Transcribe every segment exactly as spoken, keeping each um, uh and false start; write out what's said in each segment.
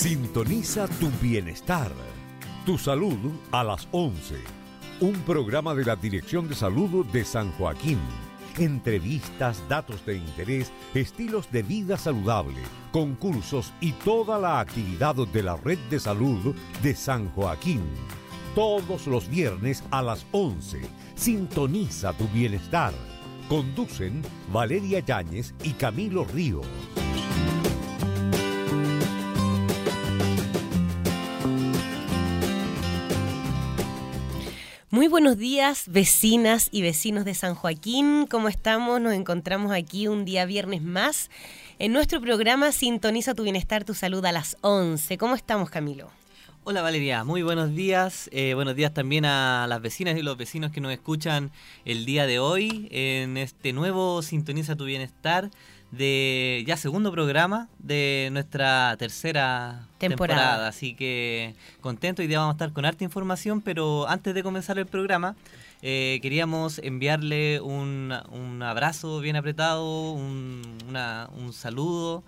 Sintoniza tu bienestar, tu salud a las once. Un programa de la Dirección de Salud de San Joaquín. Entrevistas, datos de interés, estilos de vida saludable, concursos y toda la actividad de la Red de Salud de San Joaquín. Todos los viernes a las once. Sintoniza tu bienestar. Conducen Valeria Yáñez y Camilo Ríos. Muy buenos días, vecinas y vecinos de San Joaquín. ¿Cómo estamos? Nos encontramos aquí un día viernes más en nuestro programa Sintoniza tu Bienestar, tu Salud a las once. ¿Cómo estamos, Camilo? Hola Valeria, muy buenos días. Eh, buenos días también a las vecinas y los vecinos que nos escuchan el día de hoy en este nuevo Sintoniza tu Bienestar de ya segundo programa de nuestra tercera temporada. temporada. Así que contento, hoy día vamos a estar con harta información, pero antes de comenzar el programa eh, queríamos enviarle un, un abrazo bien apretado, un, una, un saludo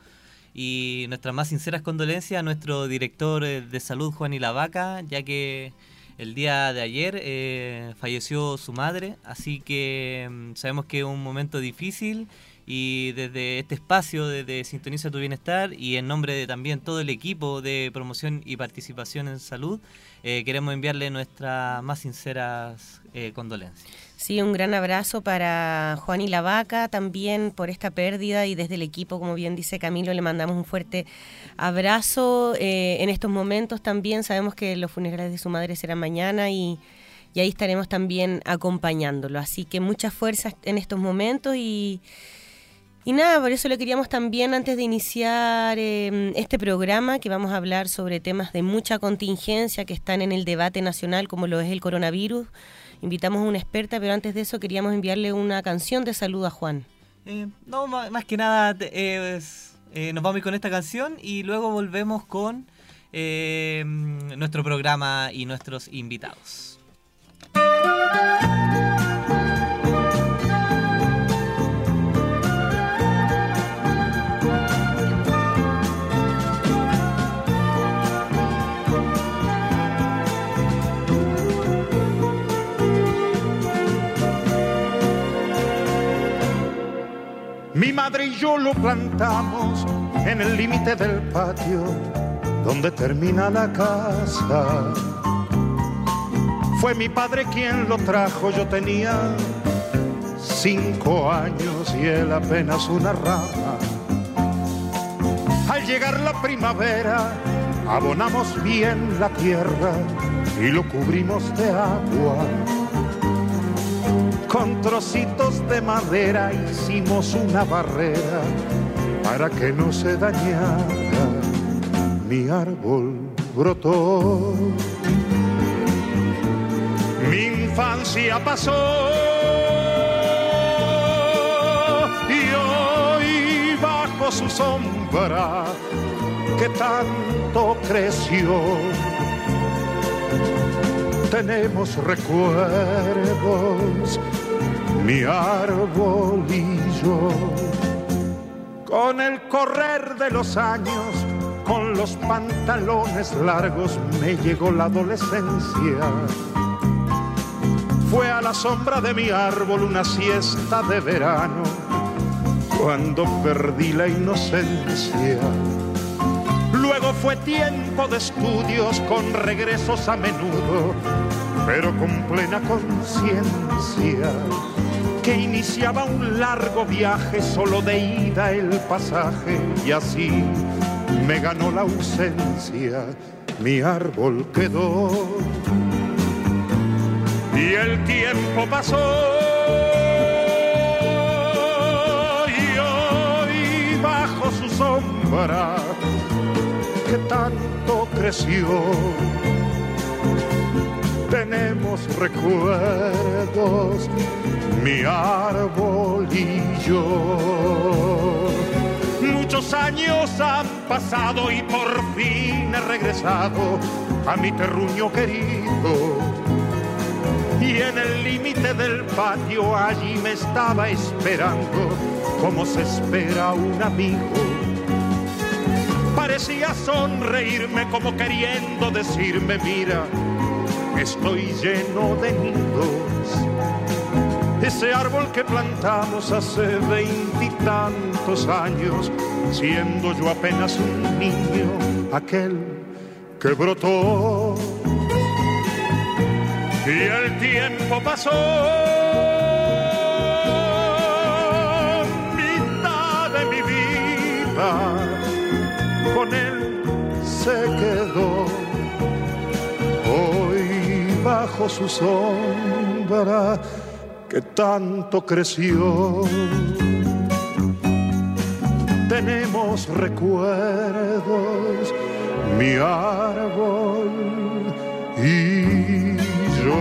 y nuestras más sinceras condolencias a nuestro director de salud, Juan y la Vaca, ya que el día de ayer eh, falleció su madre, así que sabemos que es un momento difícil y desde este espacio, desde Sintoniza tu Bienestar y en nombre de también todo el equipo de promoción y participación en salud, eh, queremos enviarle nuestras más sinceras eh, condolencias. Sí, un gran abrazo para Juan y la Vaca también por esta pérdida y desde el equipo, como bien dice Camilo, le mandamos un fuerte abrazo. Eh, en estos momentos también sabemos que los funerales de su madre serán mañana y, y ahí estaremos también acompañándolo. Así que muchas fuerzas en estos momentos y... Y nada, por eso le queríamos también, antes de iniciar eh, este programa, que vamos a hablar sobre temas de mucha contingencia que están en el debate nacional, como lo es el coronavirus. Invitamos a una experta, pero antes de eso queríamos enviarle una canción de saludo a Juan. Eh, no, más que nada eh, es, eh, nos vamos a ir con esta canción y luego volvemos con eh, nuestro programa y nuestros invitados. Mi madre y yo lo plantamos en el límite del patio donde termina la casa. Fue mi padre quien lo trajo, yo tenía cinco años y él apenas una rama. Al llegar la primavera abonamos bien la tierra y lo cubrimos de agua. Con trocitos de madera hicimos una barrera para que no se dañara. Mi árbol brotó, mi infancia pasó y hoy bajo su sombra que tanto creció tenemos recuerdos, mi árbol y yo. Con el correr de los años, con los pantalones largos, me llegó la adolescencia. Fue a la sombra de mi árbol una siesta de verano, cuando perdí la inocencia. Luego fue tiempo de estudios con regresos a menudo, pero con plena conciencia que iniciaba un largo viaje, solo de ida el pasaje, y así me ganó la ausencia. Mi árbol quedó y el tiempo pasó y hoy bajo su sombra que tanto creció tenemos recuerdos, mi árbol y yo. Muchos años han pasado y por fin he regresado a mi terruño querido. Y en el límite del patio allí me estaba esperando como se espera un amigo. parecía sonreírme como queriendo decirme, mira, estoy lleno de nidos. Ese árbol que plantamos hace veintitantos años, siendo yo apenas un niño, aquel que brotó. Y el tiempo pasó, mitad de mi vida con él se quedó. Hoy bajo su sombra que tanto creció, tenemos recuerdos, mi árbol y yo.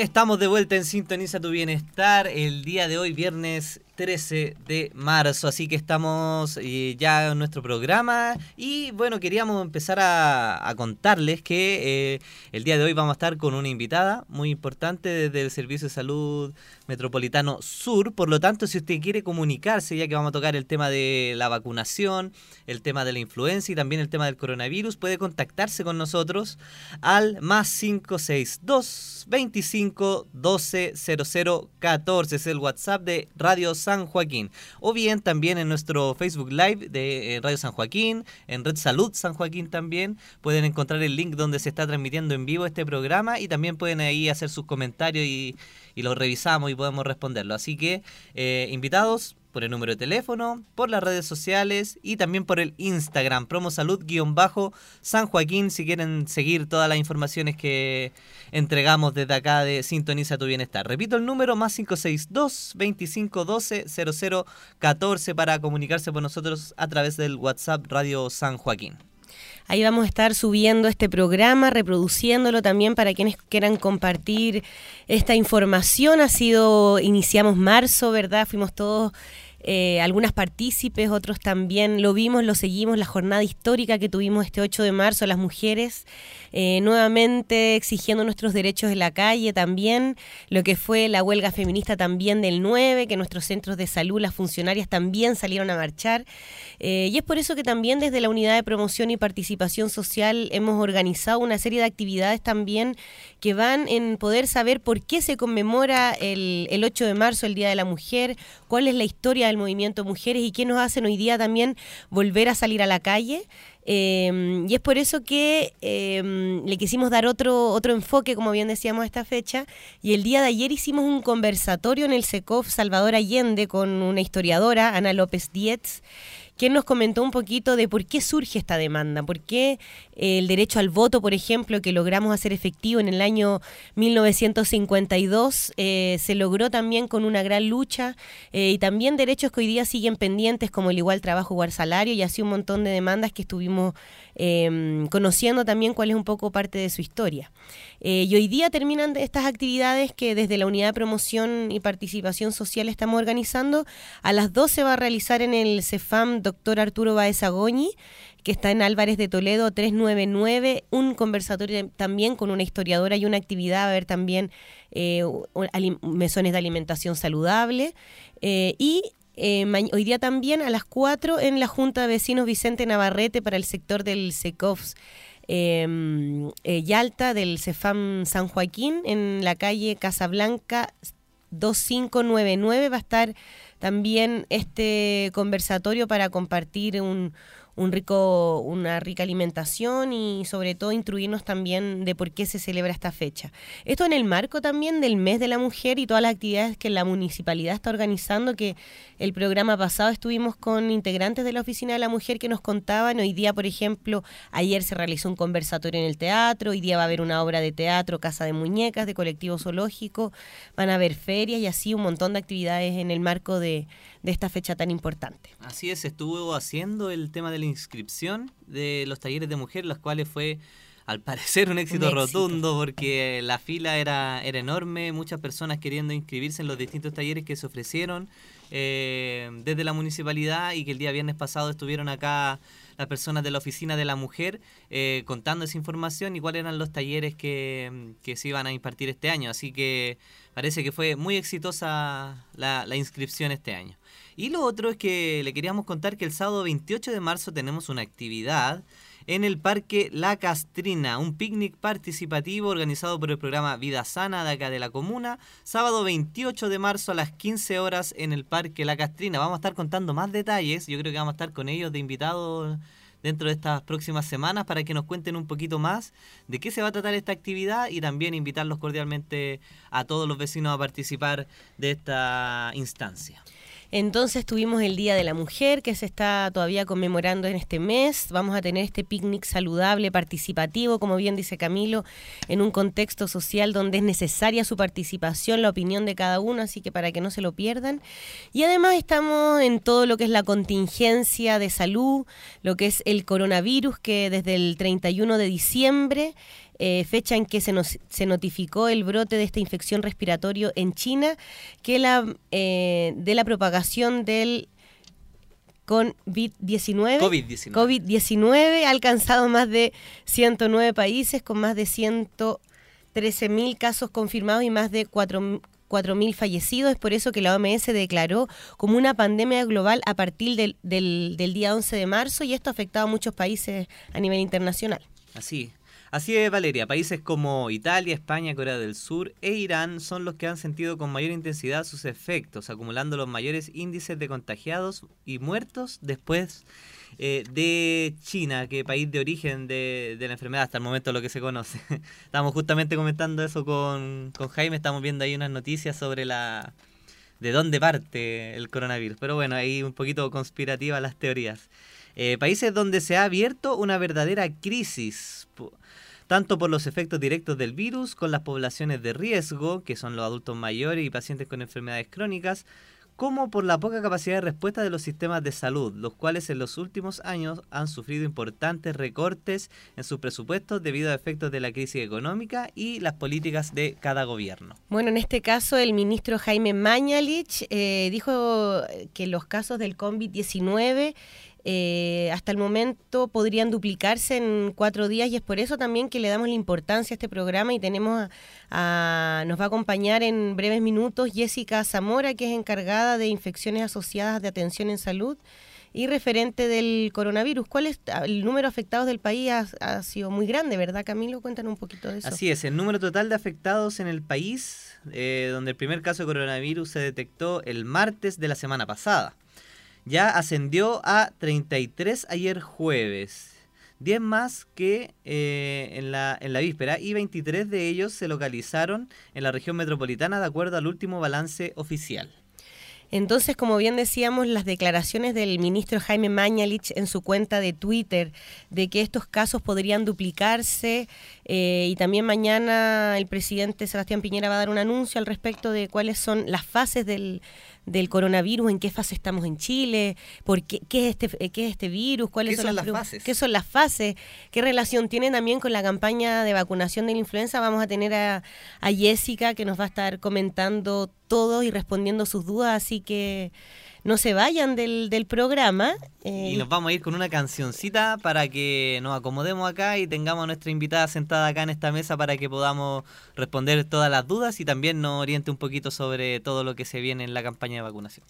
Estamos de vuelta en Sintoniza tu Bienestar el día de hoy, viernes trece de marzo. Así que estamos eh, ya en nuestro programa. Y bueno, queríamos empezar a, a contarles que eh, el día de hoy vamos a estar con una invitada muy importante desde el Servicio de Salud Metropolitano Sur. Por lo tanto, si usted quiere comunicarse, ya que vamos a tocar el tema de la vacunación, el tema de la influenza y también el tema del coronavirus, puede contactarse con nosotros al más cinco seis dos, veinticinco, doce, cero cero, catorce. Es el WhatsApp de Radio San San Joaquín, o bien también en nuestro Facebook Live de Radio San Joaquín, en Red Salud San Joaquín también, pueden encontrar el link donde se está transmitiendo en vivo este programa y también pueden ahí hacer sus comentarios y, y los revisamos y podemos responderlo. Así que eh, invitados por el número de teléfono, por las redes sociales y también por el Instagram, promosalud-san Joaquín, si quieren seguir todas las informaciones que entregamos desde acá de Sintoniza tu Bienestar. Repito el número, más cinco seis dos, veinticinco, doce, cero cero, catorce para comunicarse con nosotros a través del WhatsApp Radio San Joaquín. Ahí vamos a estar subiendo este programa, reproduciéndolo también para quienes quieran compartir esta información. Ha sido, iniciamos marzo, ¿verdad? Fuimos todos, eh, algunas partícipes, otros también lo vimos, lo seguimos, la jornada histórica que tuvimos este ocho de marzo, las mujeres, eh, nuevamente exigiendo nuestros derechos en la calle también, lo que fue la huelga feminista también del nueve, que nuestros centros de salud, las funcionarias también salieron a marchar, eh, y es por eso que también desde la Unidad de Promoción y Participación Social hemos organizado una serie de actividades también que van en poder saber por qué se conmemora el, el ocho de marzo, el Día de la Mujer, cuál es la historia del movimiento Mujeres y qué nos hacen hoy día también volver a salir a la calle. Eh, y es por eso que eh, le quisimos dar otro otro enfoque, como bien decíamos, a esta fecha. Y el día de ayer hicimos un conversatorio en el CECOF Salvador Allende con una historiadora, Ana López Dietz, quien nos comentó un poquito de por qué surge esta demanda, por qué el derecho al voto, por ejemplo, que logramos hacer efectivo en el año mil novecientos cincuenta y dos, eh, se logró también con una gran lucha, eh, y también derechos que hoy día siguen pendientes, como el igual trabajo, igual salario, y así un montón de demandas que estuvimos eh, conociendo también cuál es un poco parte de su historia. Eh, y hoy día terminan estas actividades que desde la Unidad de Promoción y Participación Social estamos organizando. A las doce va a realizar en el CEFAM Doctor Arturo Baeza Goñi, que está en Álvarez de Toledo trescientos noventa y nueve, un conversatorio también con una historiadora y una actividad, a ver también eh, mesones de alimentación saludable, eh, y eh, hoy día también a las cuatro en la Junta de Vecinos Vicente Navarrete para el sector del CECOF eh, eh, Yalta del CEFAM San Joaquín en la calle Casablanca veinticinco noventa y nueve va a estar también este conversatorio para compartir un, un rico, una rica alimentación y sobre todo instruirnos también de por qué se celebra esta fecha. Esto en el marco también del mes de la mujer y todas las actividades que la municipalidad está organizando, que el programa pasado estuvimos con integrantes de la oficina de la mujer que nos contaban. Hoy día, por ejemplo, ayer se realizó un conversatorio en el teatro, hoy día va a haber una obra de teatro, casa de muñecas, de colectivo zoológico, van a haber ferias y así un montón de actividades en el marco de De, de esta fecha tan importante. Así es, estuvo haciendo el tema de la inscripción de los talleres de mujer, los cuales fue al parecer un éxito un rotundo éxito. Porque la fila era, era enorme, muchas personas queriendo inscribirse en los distintos talleres que se ofrecieron eh, desde la municipalidad, y que el día viernes pasado estuvieron acá las personas de la Oficina de la Mujer eh, contando esa información y cuáles eran los talleres que, que se iban a impartir este año. Así que parece que fue muy exitosa la, la inscripción este año. Y lo otro es que le queríamos contar que el sábado veintiocho de marzo tenemos una actividad en el Parque La Castrina, un picnic participativo organizado por el programa Vida Sana de acá de la comuna. Sábado veintiocho de marzo a las quince horas en el Parque La Castrina. Vamos a estar contando más detalles, yo creo que vamos a estar con ellos de invitados dentro de estas próximas semanas para que nos cuenten un poquito más de qué se va a tratar esta actividad, y también invitarlos cordialmente a todos los vecinos a participar de esta instancia. Entonces tuvimos el Día de la Mujer, que se está todavía conmemorando en este mes. Vamos a tener este picnic saludable, participativo, como bien dice Camilo, en un contexto social donde es necesaria su participación, la opinión de cada uno, así que para que no se lo pierdan. Y además estamos en todo lo que es la contingencia de salud, lo que es el coronavirus, que desde el treinta y uno de diciembre... Eh, fecha en que se, nos, se notificó el brote de esta infección respiratoria en China, que la eh, de la propagación del COVID diecinueve, COVID diecinueve. COVID diecinueve ha alcanzado más de ciento nueve países, con más de ciento trece mil casos confirmados y más de cuatro mil fallecidos. Es por eso que la O M S declaró como una pandemia global a partir del, del, del día once de marzo, y esto ha afectado a muchos países a nivel internacional. Así Así es, Valeria. Países como Italia, España, Corea del Sur e Irán son los que han sentido con mayor intensidad sus efectos, acumulando los mayores índices de contagiados y muertos después eh, de China, que país de origen de, de la enfermedad, hasta el momento lo que se conoce. Estamos justamente comentando eso con, con Jaime, estamos viendo ahí unas noticias sobre la de dónde parte el coronavirus. Pero bueno, ahí un poquito conspirativas las teorías. Eh, países donde se ha abierto una verdadera crisis, tanto por los efectos directos del virus con las poblaciones de riesgo, que son los adultos mayores y pacientes con enfermedades crónicas, como por la poca capacidad de respuesta de los sistemas de salud, los cuales en los últimos años han sufrido importantes recortes en sus presupuestos debido a efectos de la crisis económica y las políticas de cada gobierno. Bueno, en este caso el ministro Jaime Mañalich eh, dijo que los casos del COVID diecinueve Eh, hasta el momento podrían duplicarse en cuatro días, y es por eso también que le damos la importancia a este programa, y tenemos a, a, nos va a acompañar en breves minutos Jessica Zamora, que es encargada de infecciones asociadas de atención en salud y referente del coronavirus. ¿Cuál es el número de afectados del país? Ha, ha sido muy grande, ¿verdad, Camilo? Cuéntanos un poquito de eso. Así es, el número total de afectados en el país, eh, donde el primer caso de coronavirus se detectó el martes de la semana pasada, ya ascendió a treinta y tres ayer jueves, diez más que eh, en, la, en la víspera, y veintitrés de ellos se localizaron en la región metropolitana, de acuerdo al último balance oficial. Entonces, como bien decíamos, las declaraciones del ministro Jaime Mañalich en su cuenta de Twitter de que estos casos podrían duplicarse, eh, y también mañana el presidente Sebastián Piñera va a dar un anuncio al respecto de cuáles son las fases del, del coronavirus, en qué fase estamos en Chile, por qué, qué, es, este, qué es este virus, cuáles ¿Qué son, son las, las fases? qué son las fases, qué relación tienen también con la campaña de vacunación de la influenza. Vamos a tener a, a Jessica, que nos va a estar comentando todos y respondiendo sus dudas, así que no se vayan del, del programa. Eh. Y nos vamos a ir con una cancioncita para que nos acomodemos acá y tengamos a nuestra invitada sentada acá en esta mesa para que podamos responder todas las dudas y también nos oriente un poquito sobre todo lo que se viene en la campaña de vacunación.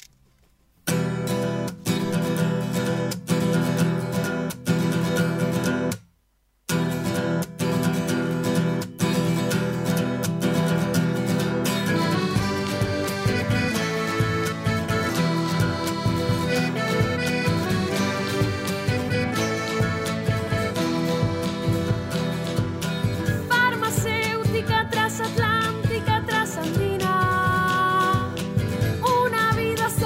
Atlántica, trasandina, una vida se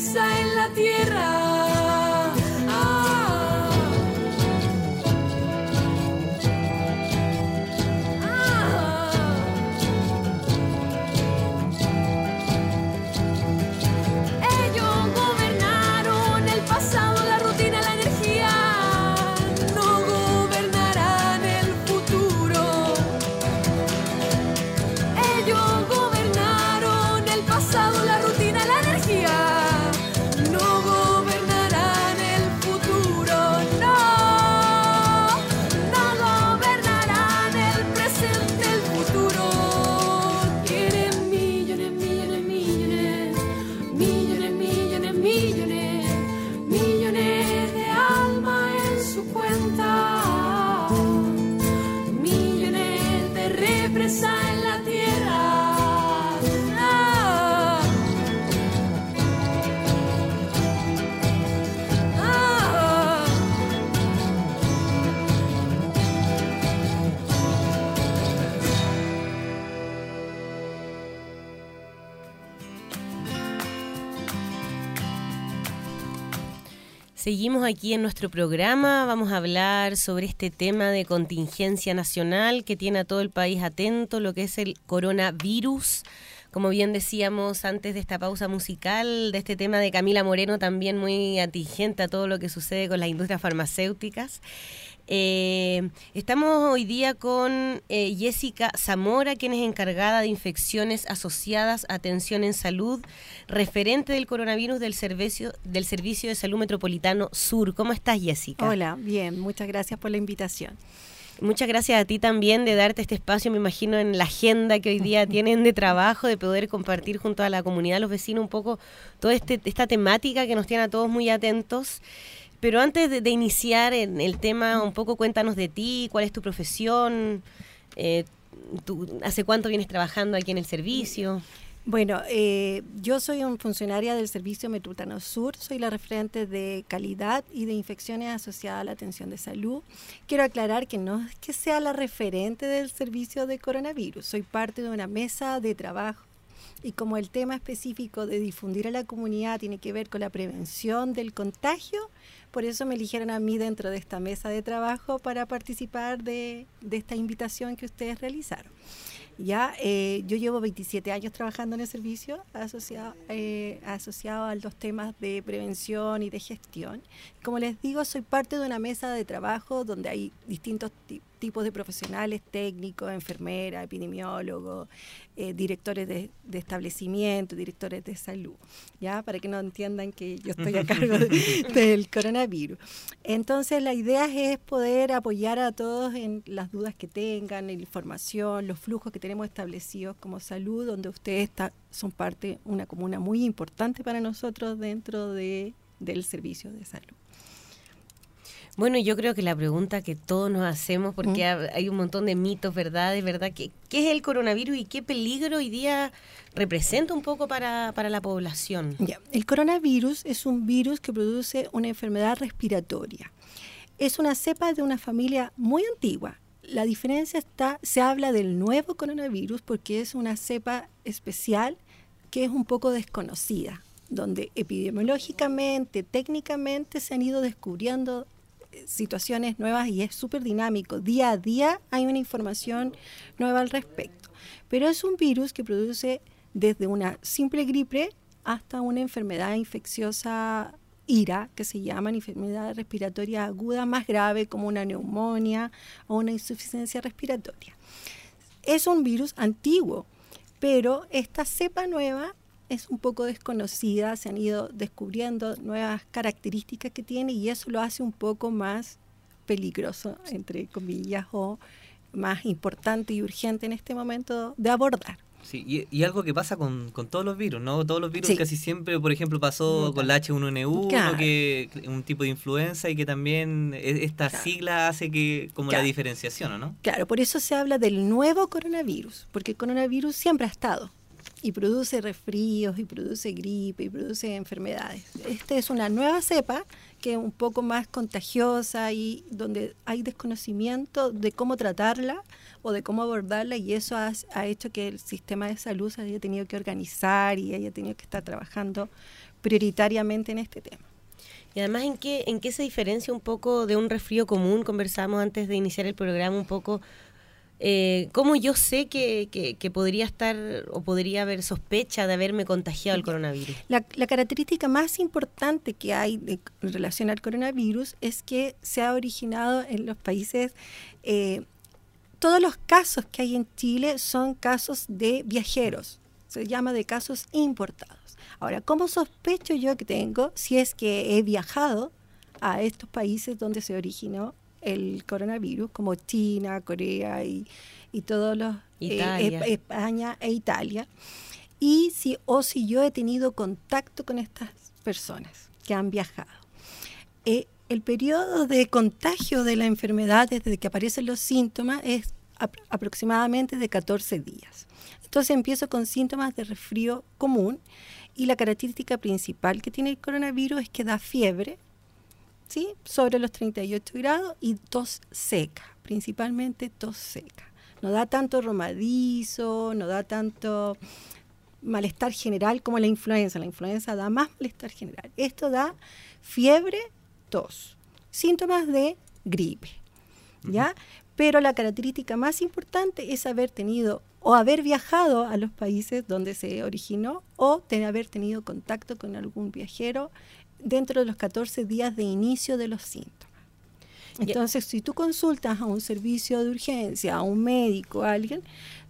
fuerza en la tierra. Ah. Ah. Ellos gobernaron el pasado, la rutina, la energía. No gobernarán el futuro. Ellos gobernaron el pasado, la rutina, la energía. Seguimos aquí en nuestro programa, vamos a hablar sobre este tema de contingencia nacional que tiene a todo el país atento, lo que es el coronavirus. Como bien decíamos antes de esta pausa musical, de este tema de Camila Moreno, también muy atingente a todo lo que sucede con las industrias farmacéuticas. Eh, estamos hoy día con eh, Jessica Zamora, quien es encargada de infecciones asociadas a atención en salud, referente del coronavirus del servicio, del Servicio de Salud Metropolitano Sur. ¿Cómo estás, Jessica? Hola, bien, muchas gracias por la invitación. Muchas gracias a ti también de darte este espacio, me imagino, en la agenda que hoy día tienen de trabajo, de poder compartir junto a la comunidad, los vecinos, un poco toda este, esta temática que nos tiene a todos muy atentos. Pero antes de, de iniciar en el tema, un poco cuéntanos de ti, cuál es tu profesión, eh, tú, ¿hace cuánto vienes trabajando aquí en el servicio? Bueno, eh, yo soy una funcionaria del Servicio Metropolitano Sur, soy la referente de calidad y de infecciones asociadas a la atención de salud. Quiero aclarar que no es que sea la referente del servicio de coronavirus, soy parte de una mesa de trabajo. Y como el tema específico de difundir a la comunidad tiene que ver con la prevención del contagio, por eso me eligieron a mí dentro de esta mesa de trabajo para participar de, de esta invitación que ustedes realizaron. Ya, eh, yo llevo veintisiete años trabajando en el servicio asociado, eh, asociado a los temas de prevención y de gestión. Como les digo, soy parte de una mesa de trabajo donde hay distintos t- tipos de profesionales, técnicos, enfermeras, epidemiólogos, eh, directores de, de establecimiento, directores de salud, ya, para que no entiendan que yo estoy a cargo de, del coronavirus. Entonces, la idea es poder apoyar a todos en las dudas que tengan, en la información, los flujos que tenemos establecidos como salud, donde ustedes está, son parte, una comuna muy importante para nosotros dentro de, del servicio de salud. Bueno, yo creo que la pregunta que todos nos hacemos, porque mm. hay un montón de mitos, verdades, ¿verdad? ¿Qué, ¿Qué es el coronavirus y qué peligro hoy día representa un poco para, para la población? Yeah. El coronavirus es un virus que produce una enfermedad respiratoria. Es una cepa de una familia muy antigua. La diferencia está, se habla del nuevo coronavirus porque es una cepa especial que es un poco desconocida, donde epidemiológicamente, técnicamente se han ido descubriendo situaciones nuevas y es súper dinámico. Día a día hay una información nueva al respecto. Pero es un virus que produce desde una simple gripe hasta una enfermedad infecciosa IRA, que se llama enfermedad respiratoria aguda más grave, como una neumonía o una insuficiencia respiratoria. Es un virus antiguo, pero esta cepa nueva es un poco desconocida, se han ido descubriendo nuevas características que tiene y eso lo hace un poco más peligroso, entre comillas, o más importante y urgente en este momento de abordar. Sí, y, y algo que pasa con, con todos los virus, ¿no? Todos los virus sí. Casi siempre, por ejemplo, pasó con la hache uno ene uno, claro. Que un tipo de influenza y que también esta claro. sigla hace que como claro. la diferenciación, ¿no? Claro, por eso se habla del nuevo coronavirus, porque el coronavirus siempre ha estado. Y produce resfríos, y produce gripe, y produce enfermedades. Esta es una nueva cepa que es un poco más contagiosa y donde hay desconocimiento de cómo tratarla o de cómo abordarla y eso ha, ha hecho que el sistema de salud se haya tenido que organizar y haya tenido que estar trabajando prioritariamente en este tema. Y además, ¿en qué, en qué se diferencia un poco de un resfrío común? Conversamos antes de iniciar el programa un poco, eh, ¿cómo yo sé que, que, que podría estar o podría haber sospecha de haberme contagiado el coronavirus? La, la característica más importante que hay de, en relación al coronavirus es que se ha originado en los países... Eh, todos los casos que hay en Chile son casos de viajeros, se llama de casos importados. Ahora, ¿cómo sospecho yo que tengo si es que he viajado a estos países donde se originó el coronavirus, como China, Corea y, y todos los eh, España e Italia? Y si o si yo he tenido contacto con estas personas que han viajado. Eh, el periodo de contagio de la enfermedad desde que aparecen los síntomas es ap- aproximadamente de catorce días. Entonces empiezo con síntomas de resfrío común. Y la característica principal que tiene el coronavirus es que da fiebre, ¿sí? Sobre los treinta y ocho grados y tos seca, principalmente tos seca. No da tanto romadizo, no da tanto malestar general como la influenza. La influenza da más malestar general. Esto da fiebre, tos, síntomas de gripe, ¿ya? Uh-huh. Pero la característica más importante es haber tenido o haber viajado a los países donde se originó o ten, haber tenido contacto con algún viajero dentro de los catorce días de inicio de los síntomas. Entonces, si tú consultas a un servicio de urgencia, a un médico, a alguien,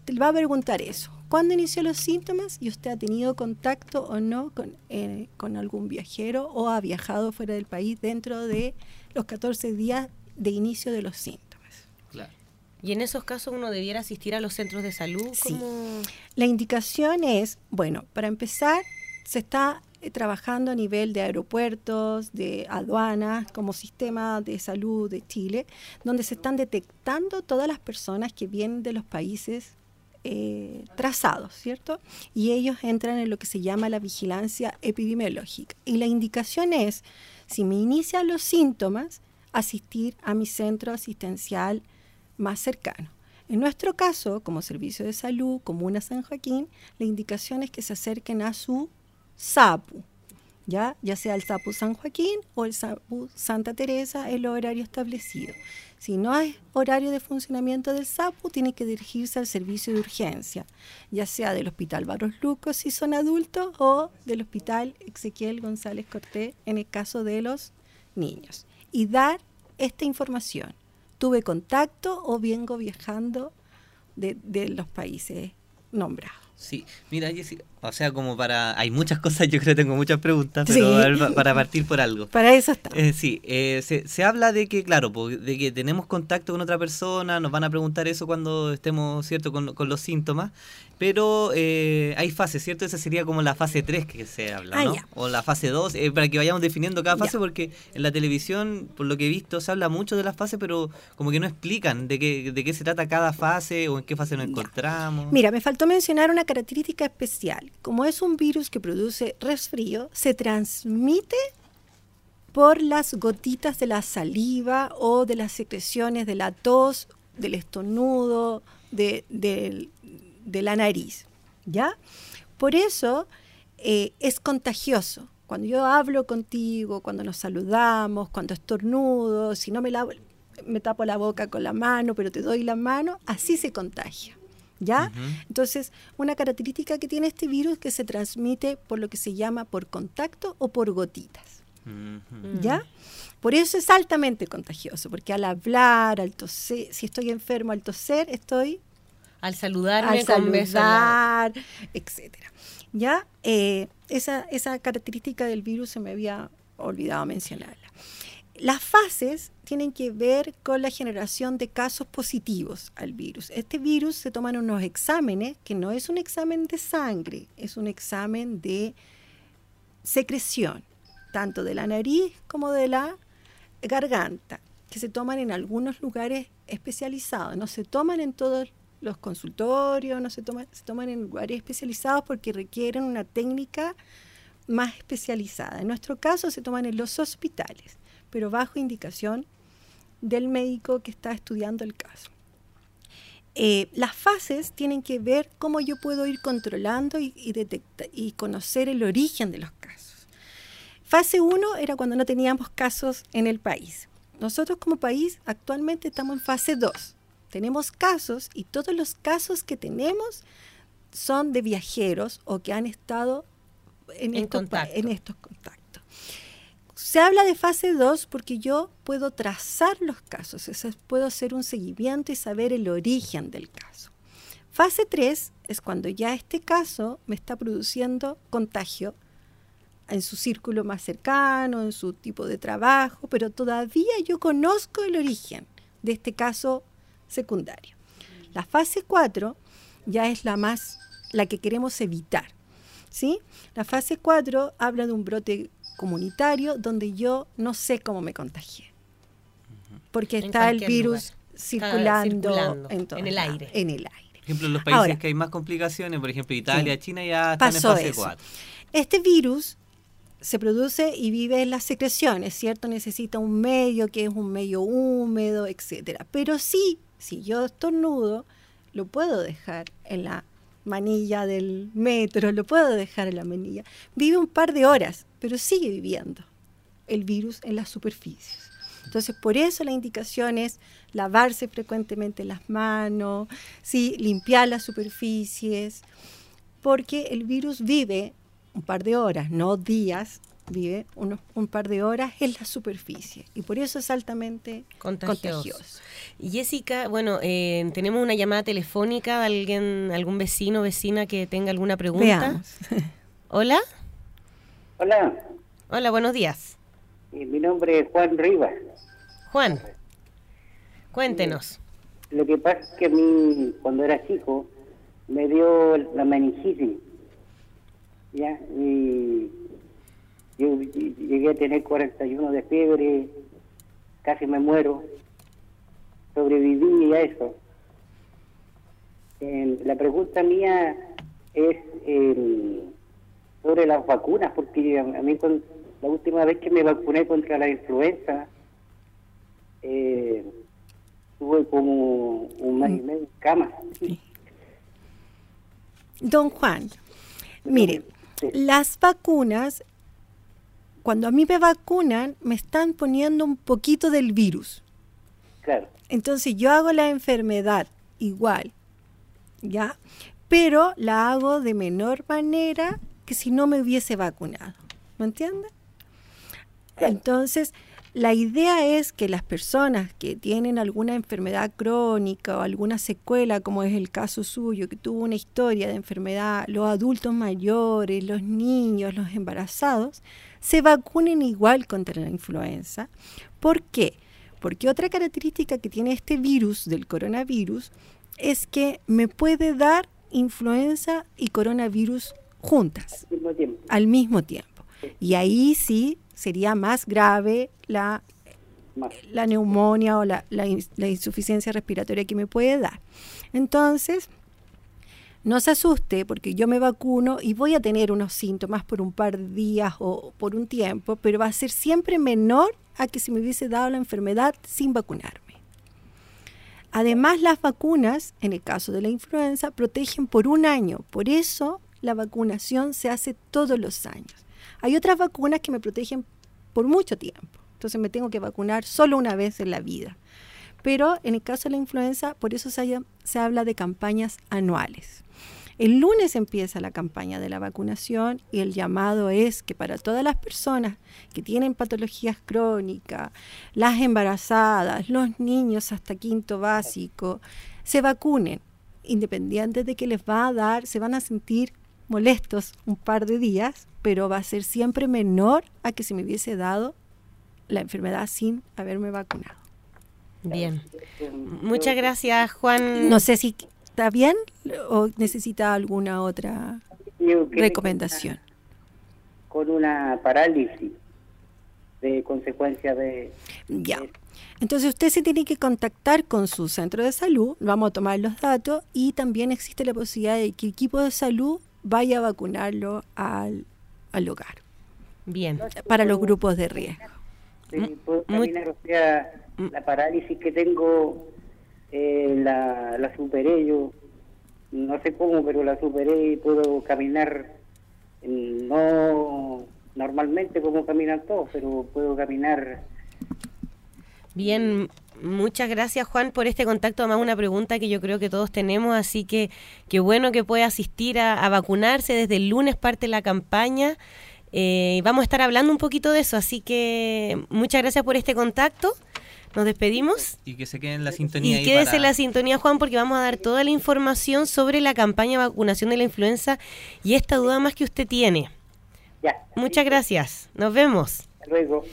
te va a preguntar eso. ¿Cuándo inició los síntomas y usted ha tenido contacto o no con, eh, con algún viajero o ha viajado fuera del país dentro de los catorce días de inicio de los síntomas? Y en esos casos uno debiera asistir a los centros de salud. Sí. La indicación es, bueno, para empezar, se está eh, trabajando a nivel de aeropuertos, de aduanas, como sistema de salud de Chile, donde se están detectando todas las personas que vienen de los países eh, trazados, ¿cierto? Y ellos entran en lo que se llama la vigilancia epidemiológica. Y la indicación es, si me inician los síntomas, asistir a mi centro asistencial más cercano. En nuestro caso, como Servicio de Salud, Comuna San Joaquín, la indicación es que se acerquen a su SAPU, ¿ya? Ya sea el SAPU San Joaquín o el SAPU Santa Teresa, el horario establecido. Si no hay horario de funcionamiento del SAPU, tienen que dirigirse al servicio de urgencia, ya sea del Hospital Barros Lucos si son adultos o del Hospital Ezequiel González Cortés en el caso de los niños. Y dar esta información. Tuve contacto o vengo viajando de, de los países nombrados. Sí, mira, Jessica, o sea, como para... Hay muchas cosas, yo creo que tengo muchas preguntas, pero sí. Ver, para partir por algo. Para eso está. Eh, sí, eh, se, se habla de que, claro, de que tenemos contacto con otra persona, nos van a preguntar eso cuando estemos, ¿cierto?, con, con los síntomas, pero eh, hay fases, ¿cierto? Esa sería como la fase tres que se habla, ah, ¿no? Ya. O la fase dos, eh, para que vayamos definiendo cada fase, ya. Porque en la televisión, por lo que he visto, se habla mucho de las fases, pero como que no explican de qué, de qué se trata cada fase o en qué fase nos ya. encontramos. Mira, me faltó mencionar una característica especial. Como es un virus que produce resfrío, se transmite por las gotitas de la saliva o de las secreciones de la tos, del estornudo, de, de, de la nariz, ¿ya? Por eso eh, es contagioso. Cuando yo hablo contigo, cuando nos saludamos, cuando estornudo, si no me lavo, me tapo la boca con la mano, pero te doy la mano, así se contagia. ¿Ya? Uh-huh. Entonces, una característica que tiene este virus es que se transmite por lo que se llama por contacto o por gotitas. Uh-huh. ¿Ya? Por eso es altamente contagioso, porque al hablar, al toser, si estoy enfermo al toser, estoy... Al saludarme, al saludar, etcétera. ¿Ya? Eh, esa, esa característica del virus se me había olvidado mencionarla. Las fases tienen que ver con la generación de casos positivos al virus. Este virus se toman unos exámenes, que no es un examen de sangre, es un examen de secreción, tanto de la nariz como de la garganta, que se toman en algunos lugares especializados. No se toman en todos los consultorios, no se toman, se toman en lugares especializados porque requieren una técnica más especializada. En nuestro caso se toman en los hospitales, pero bajo indicación del médico que está estudiando el caso. Eh, las fases tienen que ver cómo yo puedo ir controlando y, y, detecta, y conocer el origen de los casos. Fase uno era cuando no teníamos casos en el país. Nosotros como país actualmente estamos en fase dos. Tenemos casos y todos los casos que tenemos son de viajeros o que han estado en, en, estos, contacto. en estos contactos. Se habla de fase dos porque yo puedo trazar los casos, o sea, puedo hacer un seguimiento y saber el origen del caso. Fase tres es cuando ya este caso me está produciendo contagio en su círculo más cercano, en su tipo de trabajo, pero todavía yo conozco el origen de este caso secundario. La fase cuatro ya es la más, la que queremos evitar, ¿sí? La fase cuatro habla de un brote comunitario donde yo no sé cómo me contagié, porque está el virus circulando, circulando en, en el aire. En el aire. Por ejemplo, en los países Ahora, que hay más complicaciones, por ejemplo, Italia, sí, China, ya están en fase eso. cuatro. Este virus se produce y vive en las secreciones, ¿cierto? Necesita un medio que es un medio húmedo, etcétera. Pero sí, si yo estornudo, lo puedo dejar en la manilla del metro, lo puedo dejar en la manilla. Vive un par de horas, pero sigue viviendo el virus en las superficies. Entonces, por eso la indicación es lavarse frecuentemente las manos, ¿sí? Limpiar las superficies, porque el virus vive un par de horas, no días, vive unos, un par de horas en la superficie y por eso es altamente contagioso. contagioso. Jessica, bueno, eh, tenemos una llamada telefónica de alguien, algún vecino, vecina que tenga alguna pregunta. Veamos. Hola. Hola. Hola, buenos días. Mi nombre es Juan Rivas. Juan, cuéntenos. Lo que pasa es que a mí, cuando era chico, me dio la meningitis, ¿ya? Y yo llegué a tener cuarenta y uno de fiebre, casi me muero. Sobreviví a eso. Eh, la pregunta mía es eh, sobre las vacunas, porque a mí con la última vez que me vacuné contra la influenza, eh, tuve como un mes y medio en cama. Sí. Don Juan, mire, sí, las vacunas, cuando a mí me vacunan, me están poniendo un poquito del virus. Claro. Entonces yo hago la enfermedad igual, ¿ya? Pero la hago de menor manera que si no me hubiese vacunado. ¿Me entiendes? Entonces, la idea es que las personas que tienen alguna enfermedad crónica o alguna secuela, como es el caso suyo, que tuvo una historia de enfermedad, los adultos mayores, los niños, los embarazados, se vacunen igual contra la influenza. ¿Por qué? Porque otra característica que tiene este virus del coronavirus es que me puede dar influenza y coronavirus juntas, al mismo tiempo. Al mismo tiempo. Y ahí sí sería más grave la, la neumonía o la, la, la insuficiencia respiratoria que me puede dar. Entonces, no se asuste porque yo me vacuno y voy a tener unos síntomas por un par de días o por un tiempo, pero va a ser siempre menor a que si me hubiese dado la enfermedad sin vacunarme. Además, las vacunas, en el caso de la influenza, protegen por un año. Por eso la vacunación se hace todos los años. Hay otras vacunas que me protegen por mucho tiempo, entonces me tengo que vacunar solo una vez en la vida. Pero en el caso de la influenza, por eso se, haya, se habla de campañas anuales. El lunes empieza la campaña de la vacunación y el llamado es que para todas las personas que tienen patologías crónicas, las embarazadas, los niños hasta quinto básico, se vacunen, independiente de que les va a dar, se van a sentir molestos un par de días, pero va a ser siempre menor a que se me hubiese dado la enfermedad sin haberme vacunado. Bien. Muchas gracias, Juan. No sé si está bien o necesita alguna otra recomendación. Con una parálisis de consecuencia de... Ya. Entonces usted se tiene que contactar con su centro de salud, vamos a tomar los datos y también existe la posibilidad de que el equipo de salud vaya a vacunarlo al, al hogar. Bien. Para los grupos de riesgo. Sí, puedo caminar, o sea, la parálisis que tengo, eh, la, la superé yo, no sé cómo, pero la superé y puedo caminar, no, no, normalmente como caminan todos, pero puedo caminar. Bien, muchas gracias, Juan, por este contacto. Además, una pregunta que yo creo que todos tenemos, así que qué bueno que pueda asistir a, a vacunarse. Desde el lunes parte la campaña. Eh, vamos a estar hablando un poquito de eso, así que muchas gracias por este contacto. Nos despedimos. Y que se quede en la sintonía. Y quédese para... en la sintonía, Juan, porque vamos a dar toda la información sobre la campaña de vacunación de la influenza y esta duda más que usted tiene. Ya. Muchas gracias. Nos vemos. Hasta luego.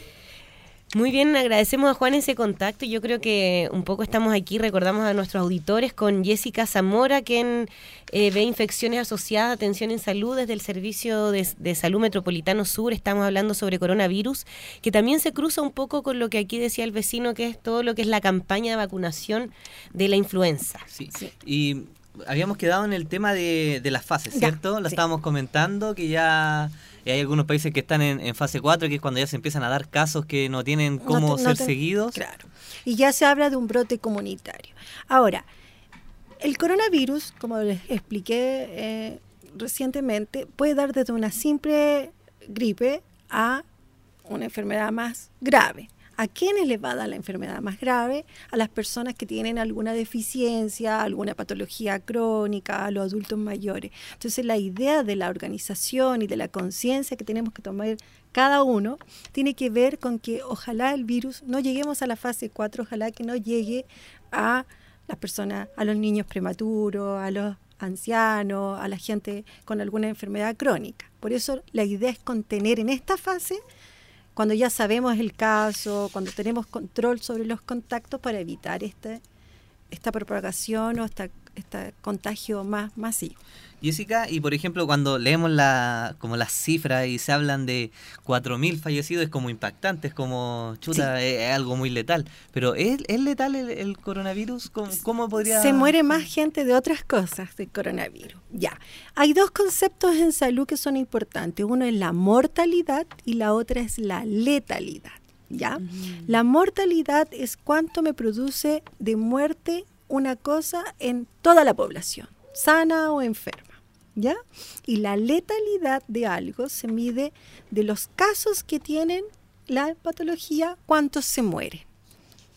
Muy bien, agradecemos a Juan ese contacto. Yo creo que un poco estamos aquí, recordamos a nuestros auditores, con Jessica Zamora, quien eh, ve infecciones asociadas a atención en salud desde el Servicio de, de Salud Metropolitano Sur. Estamos hablando sobre coronavirus, que también se cruza un poco con lo que aquí decía el vecino, que es todo lo que es la campaña de vacunación de la influenza. Sí, sí. Y habíamos quedado en el tema de, de las fases, ¿cierto? Ya, lo sí. estábamos comentando, que ya... Y hay algunos países que están en, en fase cuatro, que es cuando ya se empiezan a dar casos que no tienen cómo no te, ser no te, seguidos. Claro. Y ya se habla de un brote comunitario. Ahora, el coronavirus, como les expliqué eh, recientemente, puede dar desde una simple gripe a una enfermedad más grave. ¿A quiénes les va a dar la enfermedad más grave? A las personas que tienen alguna deficiencia, alguna patología crónica, a los adultos mayores. Entonces, la idea de la organización y de la conciencia que tenemos que tomar cada uno tiene que ver con que ojalá el virus, no lleguemos a la fase cuatro, ojalá que no llegue a las personas, a los niños prematuros, a los ancianos, a la gente con alguna enfermedad crónica. Por eso la idea es contener en esta fase, cuando ya sabemos el caso, cuando tenemos control sobre los contactos, para evitar este, esta propagación o esta, este contagio más masivo. Jessica, y por ejemplo, cuando leemos la, como las cifras y se hablan de cuatro mil fallecidos, es como impactante, es como, chuta, sí. es, es algo muy letal. Pero ¿es, es letal el, el coronavirus? ¿Cómo, cómo podría...? Se muere más gente de otras cosas del coronavirus. Ya. Hay dos conceptos en salud que son importantes. Uno es la mortalidad y la otra es la letalidad. ¿Ya? Uh-huh. La mortalidad es cuánto me produce de muerte una cosa en toda la población, sana o enferma. ¿Ya? Y la letalidad de algo se mide de los casos que tienen la patología, cuántos se mueren.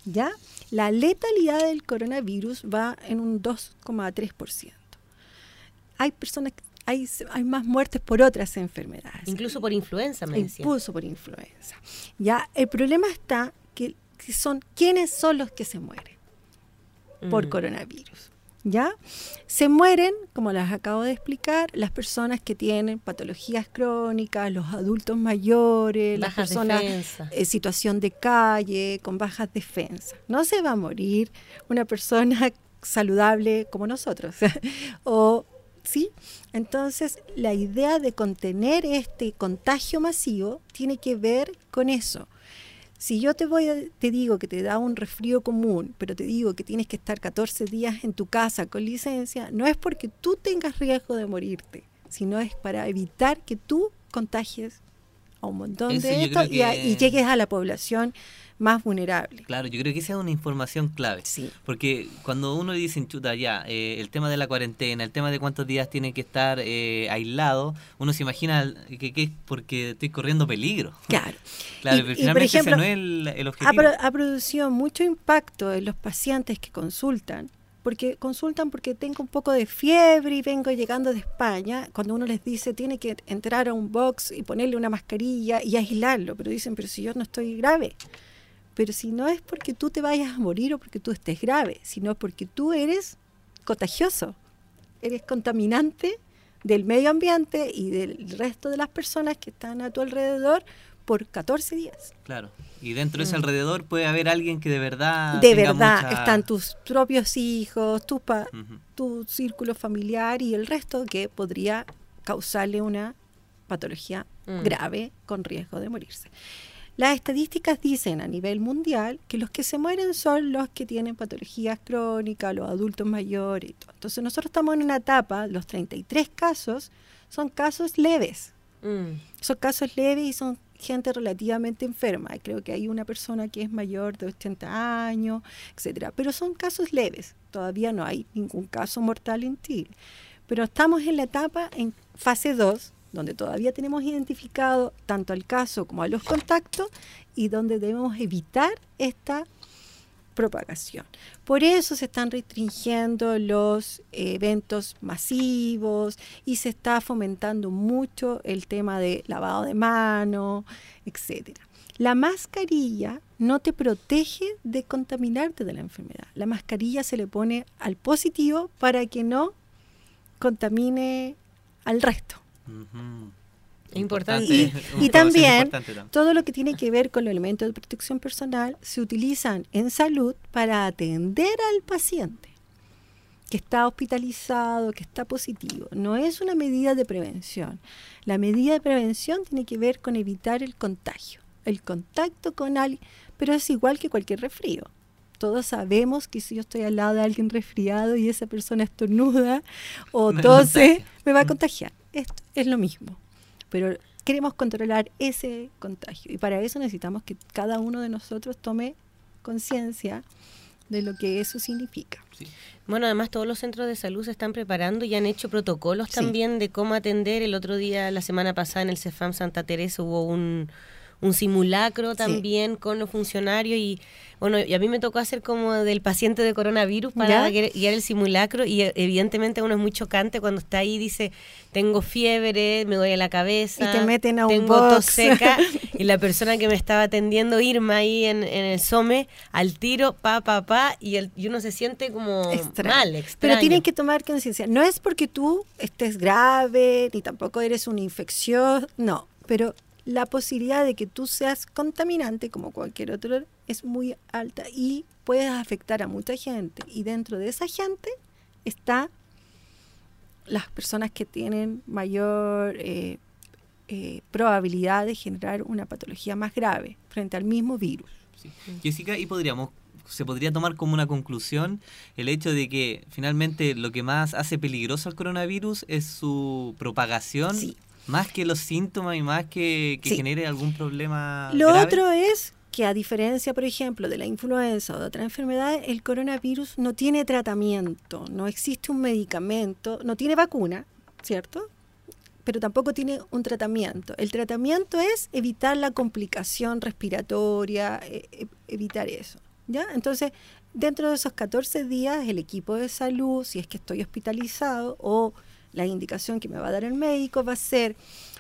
¿Ya? La letalidad del coronavirus va en un dos coma tres por ciento. Hay personas que hay, hay más muertes por otras enfermedades. Incluso por influenza, me decían. Incluso por influenza. ¿Ya? El problema está que, que son quiénes son los que se mueren por mm. coronavirus. ¿Ya? Se mueren, como las acabo de explicar, las personas que tienen patologías crónicas, los adultos mayores, bajas las personas en eh, situación de calle, con bajas defensas. No se va a morir una persona saludable como nosotros. o, ¿sí? Entonces, la idea de contener este contagio masivo tiene que ver con eso. Si yo te voy a, te digo que te da un resfrío común, pero te digo que tienes que estar catorce días en tu casa con licencia, no es porque tú tengas riesgo de morirte, sino es para evitar que tú contagies a un montón Eso de esto y, a, y llegues a la población más vulnerable. Claro, yo creo que esa es una información clave. Sí. Porque cuando uno dice, chuta, ya, eh, el tema de la cuarentena, el tema de cuántos días tiene que estar eh, aislado, uno se imagina que es porque estoy corriendo peligro. Claro. Claro, y, pero finalmente ese no es el, el objetivo. Ha, pro- ha producido mucho impacto en los pacientes que consultan, porque consultan porque tengo un poco de fiebre y vengo llegando de España. Cuando uno les dice, tiene que entrar a un box y ponerle una mascarilla y aislarlo, pero dicen, pero si yo no estoy grave. Pero si no es porque tú te vayas a morir o porque tú estés grave, sino porque tú eres contagioso, eres contaminante del medio ambiente y del resto de las personas que están a tu alrededor por catorce días. Claro, y dentro de ese alrededor puede haber alguien que de verdad... De tenga verdad, mucha... están tus propios hijos, tu, pa- uh-huh. tu círculo familiar y el resto que podría causarle una patología uh-huh. grave con riesgo de morirse. Las estadísticas dicen a nivel mundial que los que se mueren son los que tienen patologías crónicas, los adultos mayores y todo. Entonces nosotros estamos en una etapa, los treinta y tres casos son casos leves. Mm. Son casos leves y son gente relativamente enferma. Creo que hay una persona que es mayor de ochenta años, etcétera. Pero son casos leves. Todavía no hay ningún caso mortal en Chile. Pero estamos en la etapa en fase dos, donde todavía tenemos identificado tanto al caso como a los contactos y donde debemos evitar esta propagación. Por eso se están restringiendo los eh, eventos masivos y se está fomentando mucho el tema de lavado de manos, etcétera. La mascarilla no te protege de contaminarte de la enfermedad. La mascarilla se le pone al positivo para que no contamine al resto. Uh-huh. Importante. Y, y también todo lo que tiene que ver con los elementos de protección personal se utilizan en salud para atender al paciente que está hospitalizado, que está positivo. No es una medida de prevención. La medida de prevención tiene que ver con evitar el contagio, el contacto con alguien, pero es igual que cualquier resfrío. Todos sabemos que si yo estoy al lado de alguien resfriado y esa persona estornuda o tose, me va a contagiar. Esto es lo mismo. Pero queremos controlar ese contagio y para eso necesitamos que cada uno de nosotros tome conciencia de lo que eso significa. Sí. Bueno, además todos los centros de salud se están preparando y han hecho protocolos sí. también de cómo atender. El otro día, la semana pasada, en el CEFAM Santa Teresa hubo un... un simulacro también sí. con los funcionarios y bueno, y a mí me tocó hacer como del paciente de coronavirus para guiar, guiar el simulacro y evidentemente uno es muy chocante cuando está ahí y dice tengo fiebre, me duele la cabeza y te meten a un tengo box. Tos seca y la persona que me estaba atendiendo Irma ahí en, en el SOME al tiro, pa, pa, pa y, el, y uno se siente como extraño. mal, extraño. Pero tienen que tomar conciencia, no es porque tú estés grave ni tampoco eres una infección, no, pero la posibilidad de que tú seas contaminante, como cualquier otro, es muy alta y puedes afectar a mucha gente. Y dentro de esa gente están las personas que tienen mayor eh, eh, probabilidad de generar una patología más grave frente al mismo virus. Sí. Jessica, ¿y podríamos, se podría tomar como una conclusión el hecho de que finalmente lo que más hace peligroso al coronavirus es su propagación? Sí. Más que los síntomas y más que, que sí. genere algún problema Lo grave. Otro es que a diferencia, por ejemplo, de la influenza o de otras enfermedades, el coronavirus no tiene tratamiento, no existe un medicamento, no tiene vacuna, ¿cierto? Pero tampoco tiene un tratamiento. El tratamiento es evitar la complicación respiratoria, e- evitar eso, ¿ya? Entonces, dentro de esos catorce días, el equipo de salud, si es que estoy hospitalizado o... la indicación que me va a dar el médico va a ser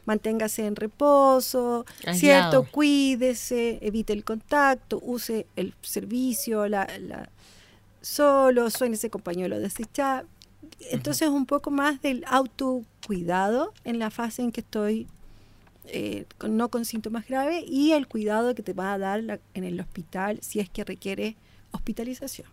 manténgase en reposo, aislado. ¿Cierto? Cuídese, evite el contacto, use el servicio, la, la solo, suénese con pañuelo desechable. Entonces uh-huh. un poco más del autocuidado en la fase en que estoy eh, con, no con síntomas graves y el cuidado que te va a dar la, en el hospital si es que requiere hospitalización.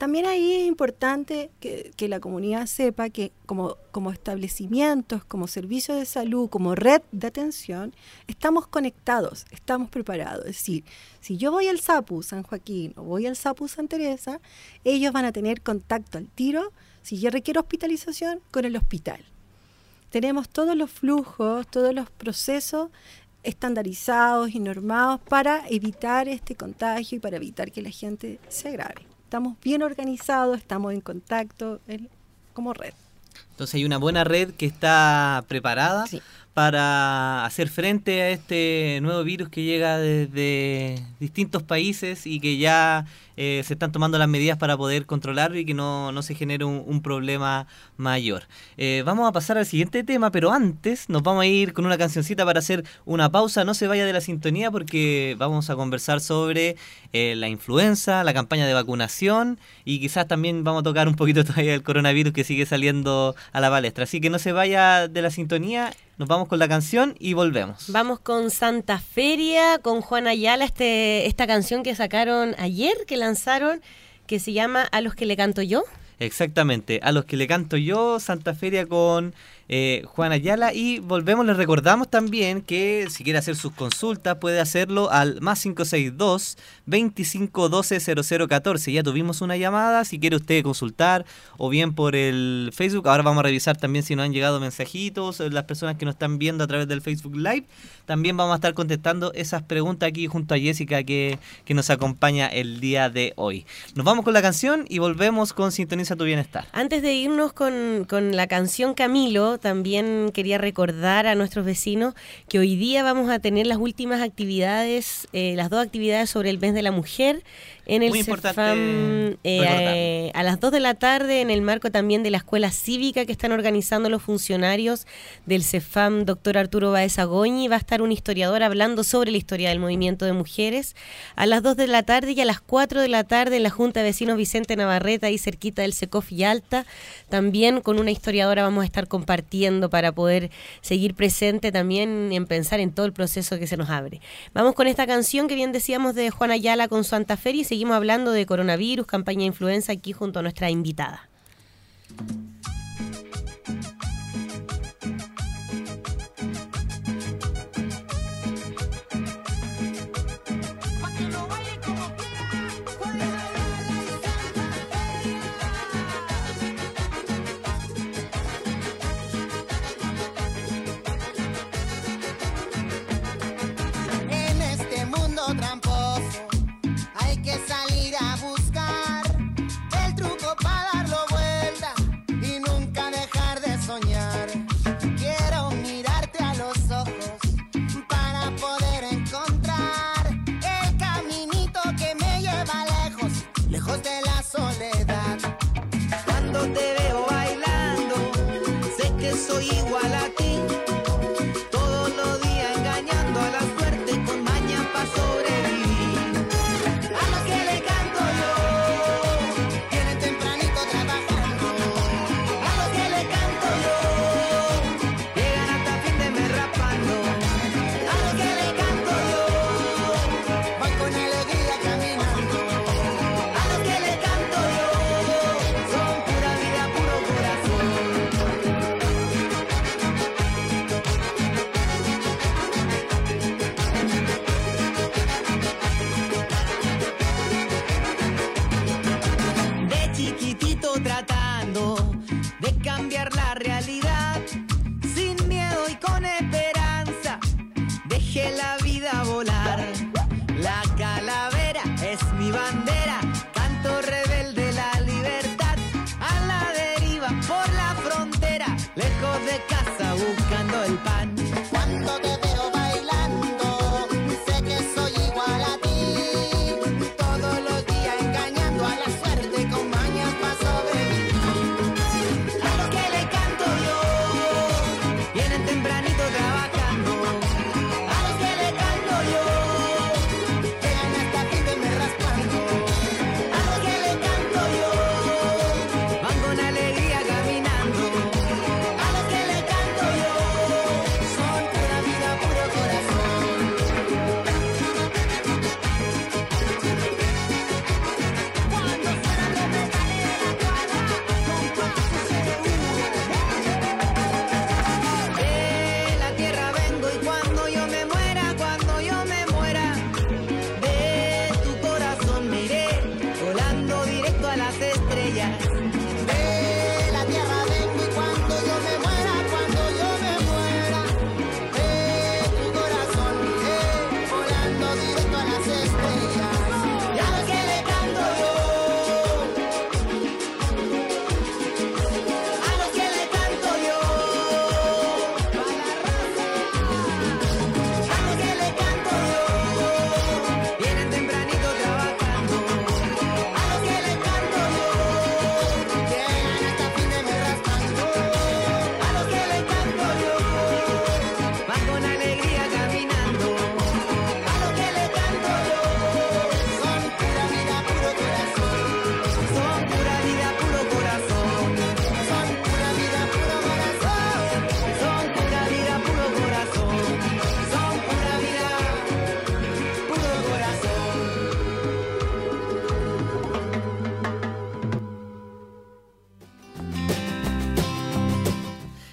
También ahí es importante que, que la comunidad sepa que como, como establecimientos, como servicios de salud, como red de atención, estamos conectados, estamos preparados. Es decir, si yo voy al SAPU San Joaquín o voy al SAPU San Teresa, ellos van a tener contacto al tiro, si yo requiero hospitalización, con el hospital. Tenemos todos los flujos, todos los procesos estandarizados y normados para evitar este contagio y para evitar que la gente se agrave. Estamos bien organizados, estamos en contacto el, como red. Entonces hay una buena red que está preparada sí. para hacer frente a este nuevo virus que llega desde distintos países y que ya eh, se están tomando las medidas para poder controlarlo y que no, no se genere un, un problema mayor. Eh, vamos a pasar al siguiente tema, pero antes nos vamos a ir con una cancioncita para hacer una pausa. No se vaya de la sintonía porque vamos a conversar sobre eh, la influenza, la campaña de vacunación y quizás también vamos a tocar un poquito todavía el coronavirus que sigue saliendo a la palestra. Así que no se vaya de la sintonía. Nos vamos con la canción y volvemos. Vamos con Santa Feria, con Juana Ayala, este, esta canción que sacaron ayer, que lanzaron, que se llama A los que le canto yo. Exactamente, A los que le canto yo, Santa Feria con eh, Juana Ayala. Y volvemos, les recordamos también que si quiere hacer sus consultas puede hacerlo al más cinco seis dos, veinticinco doce, cero cero catorce. Ya tuvimos una llamada, si quiere usted consultar o bien por el Facebook. Ahora vamos a revisar también si nos han llegado mensajitos, las personas que nos están viendo a través del Facebook Live. También vamos a estar contestando esas preguntas aquí junto a Jessica que, que nos acompaña el día de hoy. Nos vamos con la canción y volvemos con Sintoniza tu Bienestar. Antes de irnos con, con la canción, Camilo, Camilo, también quería recordar a nuestros vecinos que hoy día vamos a tener las últimas actividades, eh, las dos actividades sobre el mes de la mujer en el CEFAM eh, a, a las dos de la tarde, en el marco también de la escuela cívica que están organizando los funcionarios del CEFAM Doctor Arturo Baeza Goñi. Va a estar un historiador hablando sobre la historia del movimiento de mujeres a las dos de la tarde, y a las cuatro de la tarde en la Junta de Vecinos Vicente Navarrete, ahí cerquita del CECOF y Alta, también con una historiadora vamos a estar compartiendo para poder seguir presente también en pensar en todo el proceso que se nos abre. Vamos con esta canción que bien decíamos de Juana Ayala con Santa Feria, y seguimos hablando de coronavirus, campaña de influenza, aquí junto a nuestra invitada.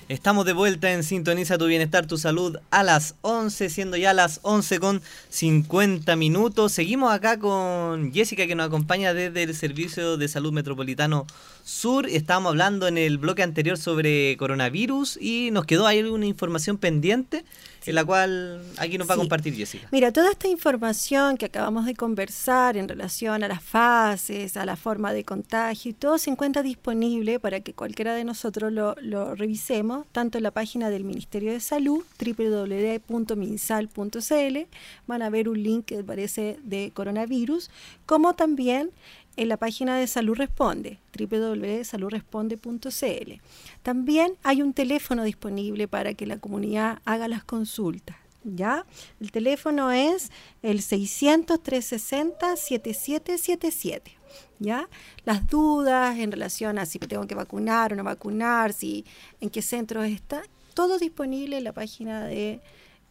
Estamos de vuelta en Sintoniza tu Bienestar, tu Salud, a las once, siendo ya las once con cincuenta minutos. Seguimos acá con Jessica, que nos acompaña desde el Servicio de Salud Metropolitano Sur. Estábamos hablando en el bloque anterior sobre coronavirus y nos quedó ahí una información pendiente, en la cual aquí nos va sí. a compartir Jessica. Mira, toda esta información que acabamos de conversar en relación a las fases, a la forma de contagio, y todo se encuentra disponible para que cualquiera de nosotros lo, lo revisemos información tanto en la página del Ministerio de Salud, doble u doble u doble u punto minsal punto c l, van a ver un link que aparece de coronavirus, como también en la página de Salud Responde, doble u doble u doble u punto salud responde punto c l. También hay un teléfono disponible para que la comunidad haga las consultas, ¿ya? El teléfono es el seiscientos, trescientos sesenta, setenta y siete setenta y siete, ¿ya? Las dudas en relación a si tengo que vacunar o no vacunar, si en qué centros está, todo disponible en la página de,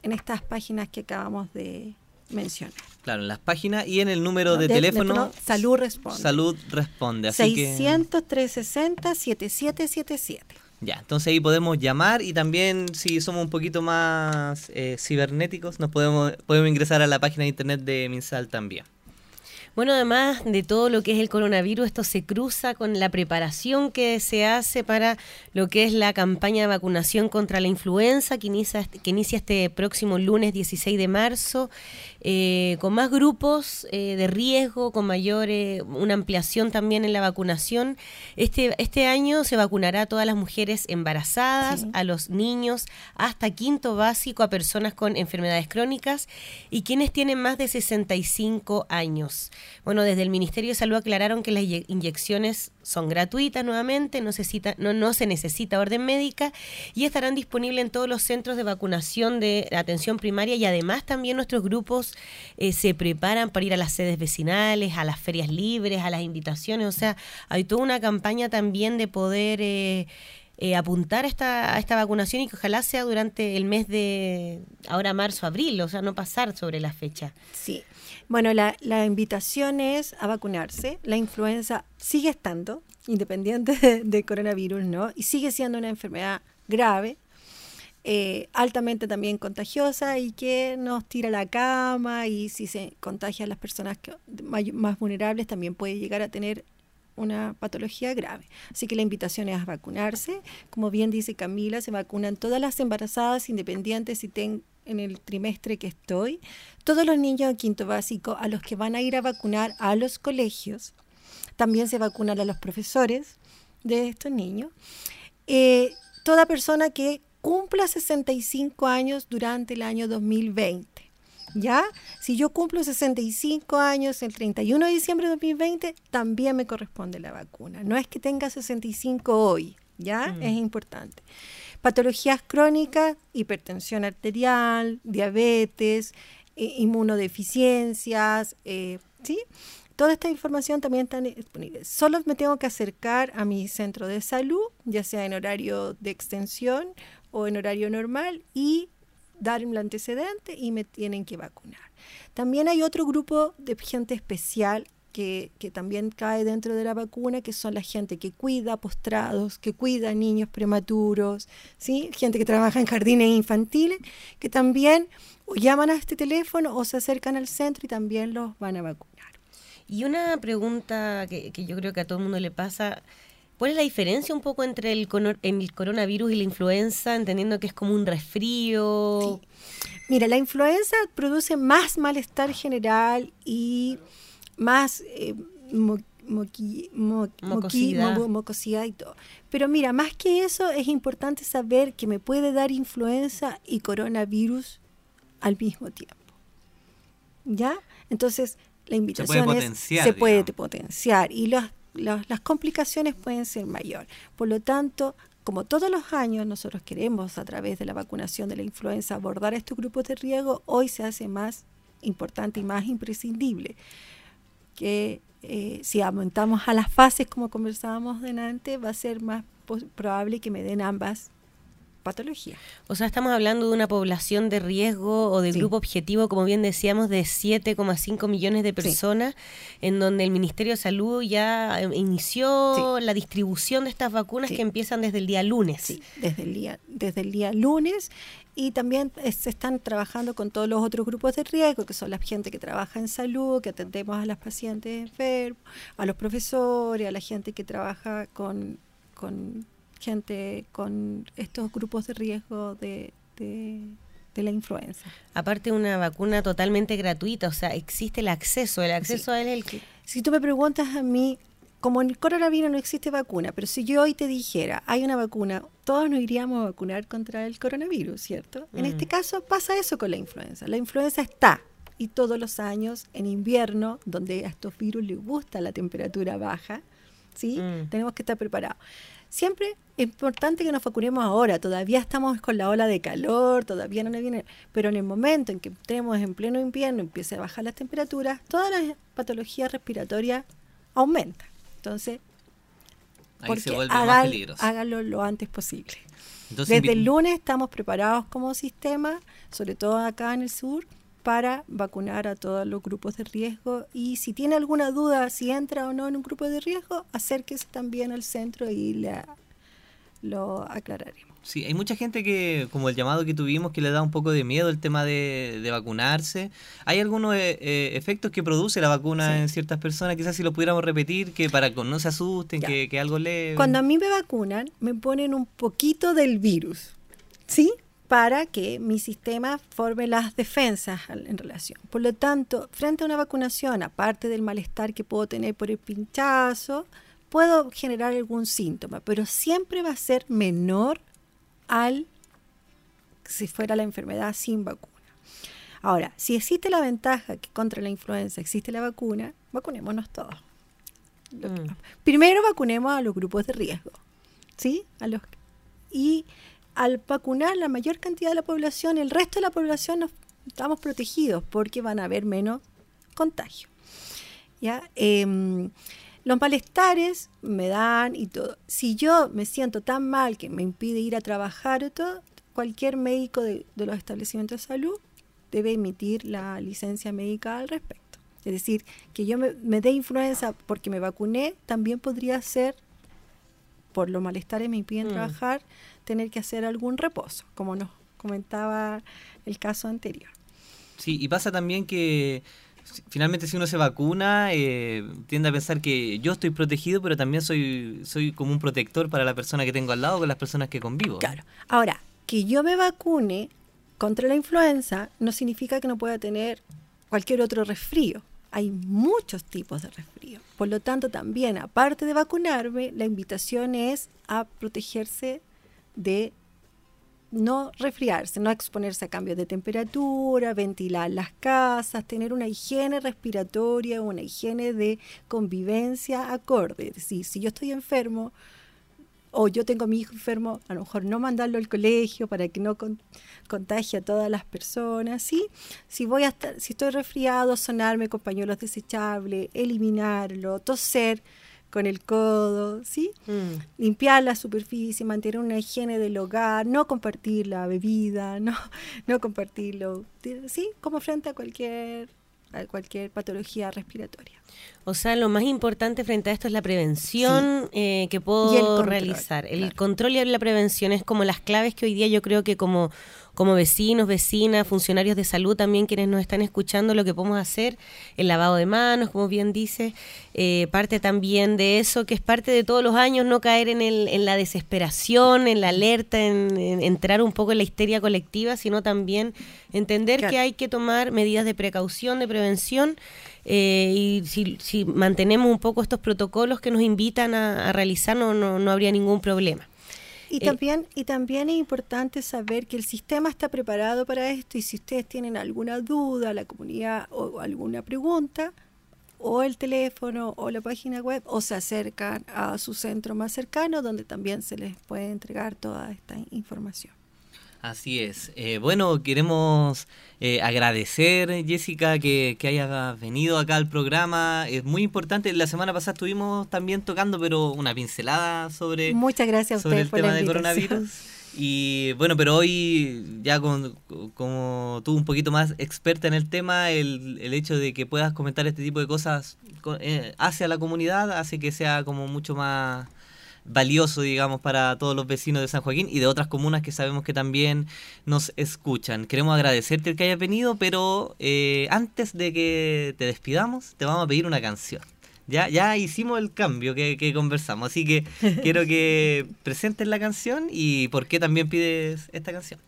en estas páginas que acabamos de mencionar. Claro, en las páginas y en el número no, de, de teléfono, teléfono. Salud Responde. Salud Responde. Así seiscientos, trescientos sesenta, setenta y siete setenta y siete. Ya, entonces ahí podemos llamar y también si somos un poquito más eh, cibernéticos, nos podemos, podemos ingresar a la página de internet de MinSal también. Bueno, además de todo lo que es el coronavirus, esto se cruza con la preparación que se hace para lo que es la campaña de vacunación contra la influenza que inicia, que inicia este próximo lunes dieciséis de marzo, eh, con más grupos eh, de riesgo, con mayor, eh, una ampliación también en la vacunación. Este, este año se vacunará a todas las mujeres embarazadas, sí, a los niños, hasta quinto básico, a personas con enfermedades crónicas y quienes tienen más de sesenta y cinco años. Bueno, desde el Ministerio de Salud aclararon que las inyecciones son gratuitas nuevamente, no se, cita, no, no se necesita orden médica y estarán disponibles en todos los centros de vacunación de atención primaria y además también nuestros grupos eh, se preparan para ir a las sedes vecinales, a las ferias libres, a las invitaciones, o sea, hay toda una campaña también de poder eh, eh, apuntar a esta, a esta vacunación y que ojalá sea durante el mes de ahora marzo, abril, o sea, no pasar sobre la fecha. Sí. Bueno, la, la invitación es a vacunarse. La influenza sigue estando, independiente de, de coronavirus, ¿no? Y sigue siendo una enfermedad grave, eh, altamente también contagiosa y que nos tira a la cama y si se contagia a las personas que, más, más vulnerables también puede llegar a tener una patología grave. Así que la invitación es a vacunarse. Como bien dice Camila, se vacunan todas las embarazadas independientes si ten, en el trimestre que estoy, todos los niños de quinto básico a los que van a ir a vacunar a los colegios, también se vacunan a los profesores de estos niños, eh, toda persona que cumpla sesenta y cinco años durante el año dos mil veinte, ¿ya? Si yo cumplo sesenta y cinco años el treinta y uno de diciembre de dos mil veinte, también me corresponde la vacuna, no es que tenga sesenta y cinco hoy, ¿ya? Mm. Es importante. Patologías crónicas, hipertensión arterial, diabetes, eh, inmunodeficiencias, eh, ¿sí? Toda esta información también está disponible. Solo me tengo que acercar a mi centro de salud, ya sea en horario de extensión o en horario normal, y dar el antecedente y me tienen que vacunar. También hay otro grupo de gente especial Que, que también cae dentro de la vacuna, que son la gente que cuida postrados, que cuida niños prematuros, ¿sí? Gente que trabaja en jardines infantiles, que también o llaman a este teléfono o se acercan al centro y también los van a vacunar. Y una pregunta que, que yo creo que a todo el mundo le pasa, ¿cuál es la diferencia un poco entre el, el coronavirus y la influenza, entendiendo que es como un resfrío? Sí. Mira, la influenza produce más malestar general y más eh, mo, moqui, mo, mocosidad. Moqui, mo, mocosidad y todo. Pero mira, más que eso es importante saber que me puede dar influenza y coronavirus al mismo tiempo. ¿Ya? Entonces, la invitación se puede potenciar, es, se puede potenciar y los, los, las complicaciones pueden ser mayor. Por lo tanto, como todos los años nosotros queremos a través de la vacunación de la influenza abordar estos grupos de riesgo, hoy se hace más importante y más imprescindible. que eh, si aumentamos a las fases como conversábamos delante, va a ser más pos- probable que me den ambas patologías. O sea, estamos hablando de una población de riesgo o de sí. grupo objetivo, como bien decíamos, de siete coma cinco millones de personas, sí. en donde el Ministerio de Salud ya inició sí. la distribución de estas vacunas sí. que empiezan desde el día lunes. Sí, desde el día, desde el día lunes. Y también se están trabajando con todos los otros grupos de riesgo, que son la gente que trabaja en salud, que atendemos a las pacientes enfermos, a los profesores, a la gente que trabaja con, con gente con estos grupos de riesgo de, de, de la influenza. Aparte una vacuna totalmente gratuita, o sea, existe el acceso, el acceso sí. a él. El que... Si tú me preguntas a mí, como en el coronavirus no existe vacuna, pero si yo hoy te dijera, hay una vacuna, todos nos iríamos a vacunar contra el coronavirus, ¿cierto? Mm. En este caso pasa eso con la influenza. La influenza está, y todos los años, en invierno, donde a estos virus les gusta la temperatura baja, ¿sí? Mm. Tenemos que estar preparados. Siempre es importante que nos vacunemos ahora, todavía estamos con la ola de calor, todavía no nos viene, pero en el momento en que entremos en pleno invierno, empiece a bajar las temperaturas, todas las patologías respiratorias aumentan. Entonces, ahí porque se vuelve hagan, más peligroso. Háganlo lo antes posible. Entonces, desde el lunes estamos preparados como sistema, sobre todo acá en el sur, para vacunar a todos los grupos de riesgo. Y si tiene alguna duda si entra o no en un grupo de riesgo, acérquese también al centro y la, lo aclararemos. Sí, hay mucha gente que, como el llamado que tuvimos, que le da un poco de miedo el tema de, de vacunarse. Hay algunos eh, efectos que produce la vacuna sí. en ciertas personas, quizás si lo pudiéramos repetir, que para que no se asusten, que, que algo leve. Cuando a mí me vacunan, me ponen un poquito del virus, ¿sí? Para que mi sistema forme las defensas en relación. Por lo tanto, frente a una vacunación, aparte del malestar que puedo tener por el pinchazo, puedo generar algún síntoma, pero siempre va a ser menor al si fuera la enfermedad sin vacuna. Ahora, si existe la ventaja que contra la influenza existe la vacuna, vacunémonos todos. Mm. Primero vacunemos a los grupos de riesgo, ¿sí? A los, y al vacunar la mayor cantidad de la población, el resto de la población nos estamos protegidos porque van a haber menos contagio. ¿Ya? Eh, Los malestares me dan y todo. Si yo me siento tan mal que me impide ir a trabajar o todo, cualquier médico de, de los establecimientos de salud debe emitir la licencia médica al respecto. Es decir, que yo me, me dé influenza porque me vacuné, también podría ser, por los malestares me impiden mm. trabajar, tener que hacer algún reposo, como nos comentaba el caso anterior. Sí, y pasa también que finalmente si uno se vacuna eh, tiende a pensar que yo estoy protegido, pero también soy soy como un protector para la persona que tengo al lado, con las personas que convivo. Claro. Ahora, que yo me vacune contra la influenza no significa que no pueda tener cualquier otro resfrío. Hay muchos tipos de resfrío. Por lo tanto, también, aparte de vacunarme, la invitación es a protegerse de no resfriarse, no exponerse a cambios de temperatura, ventilar las casas, tener una higiene respiratoria, una higiene de convivencia acorde. Es decir, si yo estoy enfermo o yo tengo a mi hijo enfermo, a lo mejor no mandarlo al colegio para que no con, contagie a todas las personas, ¿sí? Si voy a estar, si estoy resfriado, sonarme con pañuelos desechables, eliminarlo, toser con el codo, ¿sí? Mm. Limpiar la superficie, mantener una higiene del hogar, no compartir la bebida, no, no compartirlo, ¿sí? Como frente a cualquier, a cualquier patología respiratoria. O sea, lo más importante frente a esto es la prevención sí. eh, que puedo el control, realizar. El claro. control y la prevención es como las claves que hoy día yo creo que como, como vecinos, vecinas, funcionarios de salud también quienes nos están escuchando, lo que podemos hacer, el lavado de manos, como bien dice, eh, parte también de eso, que es parte de todos los años, no caer en, el, en la desesperación, en la alerta, en, en entrar un poco en la histeria colectiva, sino también entender claro. que hay que tomar medidas de precaución, de prevención, Eh, y si, si mantenemos un poco estos protocolos que nos invitan a, a realizar, no, no, no habría ningún problema. Y, eh, también, y también es importante saber que el sistema está preparado para esto, y si ustedes tienen alguna duda, la comunidad, o alguna pregunta, o el teléfono, o la página web, o se acercan a su centro más cercano, donde también se les puede entregar toda esta información. Así es. Eh, bueno, queremos eh, agradecer, Jessica, que, que hayas venido acá al programa. Es muy importante. La semana pasada estuvimos también tocando, pero una pincelada sobre, Muchas gracias a sobre el por tema del coronavirus. Y bueno, pero hoy ya con, como tú un poquito más experta en el tema, el, el hecho de que puedas comentar este tipo de cosas hacia la comunidad hace que sea como mucho más valioso, digamos, para todos los vecinos de San Joaquín y de otras comunas que sabemos que también nos escuchan. Queremos agradecerte el que hayas venido, pero eh, antes de que te despidamos, te vamos a pedir una canción. Ya, ya hicimos el cambio que, que conversamos, así que quiero que presentes la canción y por qué también pides esta canción.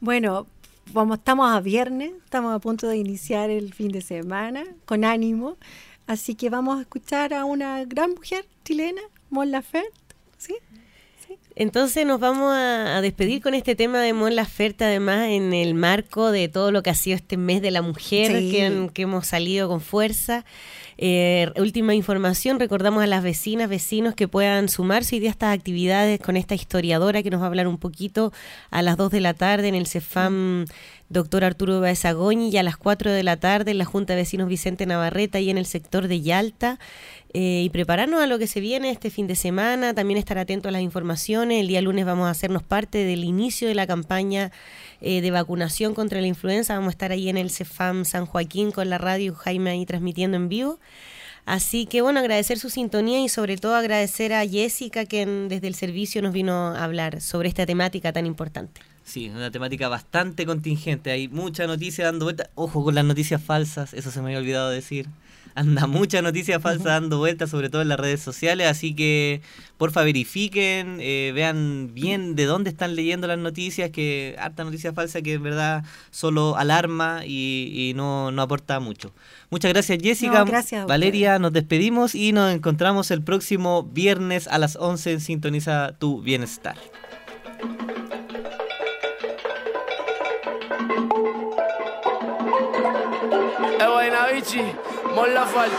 Bueno, vamos, estamos a viernes, estamos a punto de iniciar el fin de semana con ánimo. Así que vamos a escuchar a una gran mujer chilena, Mon Laferte, ¿sí? Sí. Entonces nos vamos a, a despedir con este tema de Mon Laferte, además en el marco de todo lo que ha sido este mes de la mujer, sí, que, han, que hemos salido con fuerza. Eh, última información, recordamos a las vecinas, vecinos que puedan sumarse hoy día a estas actividades con esta historiadora que nos va a hablar un poquito a las dos de la tarde en el CEFAM Doctor Arturo Baeza Goñi, y a las cuatro de la tarde en la Junta de Vecinos Vicente Navarrete y en el sector de Yalta, eh, y prepararnos a lo que se viene este fin de semana, también estar atentos a las informaciones. El día lunes vamos a hacernos parte del inicio de la campaña eh, de vacunación contra la influenza, vamos a estar ahí en el CEFAM San Joaquín con la radio Jaime ahí transmitiendo en vivo. Así que bueno, agradecer su sintonía y sobre todo agradecer a Jessica, que desde el servicio nos vino a hablar sobre esta temática tan importante. Sí, una temática bastante contingente, hay mucha noticia dando vueltas, ojo con las noticias falsas, eso se me había olvidado decir, anda mucha noticia falsa dando vueltas, sobre todo en las redes sociales, así que porfa verifiquen, eh, vean bien de dónde están leyendo las noticias, que harta noticia falsa que en verdad solo alarma y, y no, no aporta mucho. Muchas gracias, Jessica. No, gracias, Valeria, nos despedimos y nos encontramos el próximo viernes a las once en Sintoniza tu Bienestar. Mon Laferte.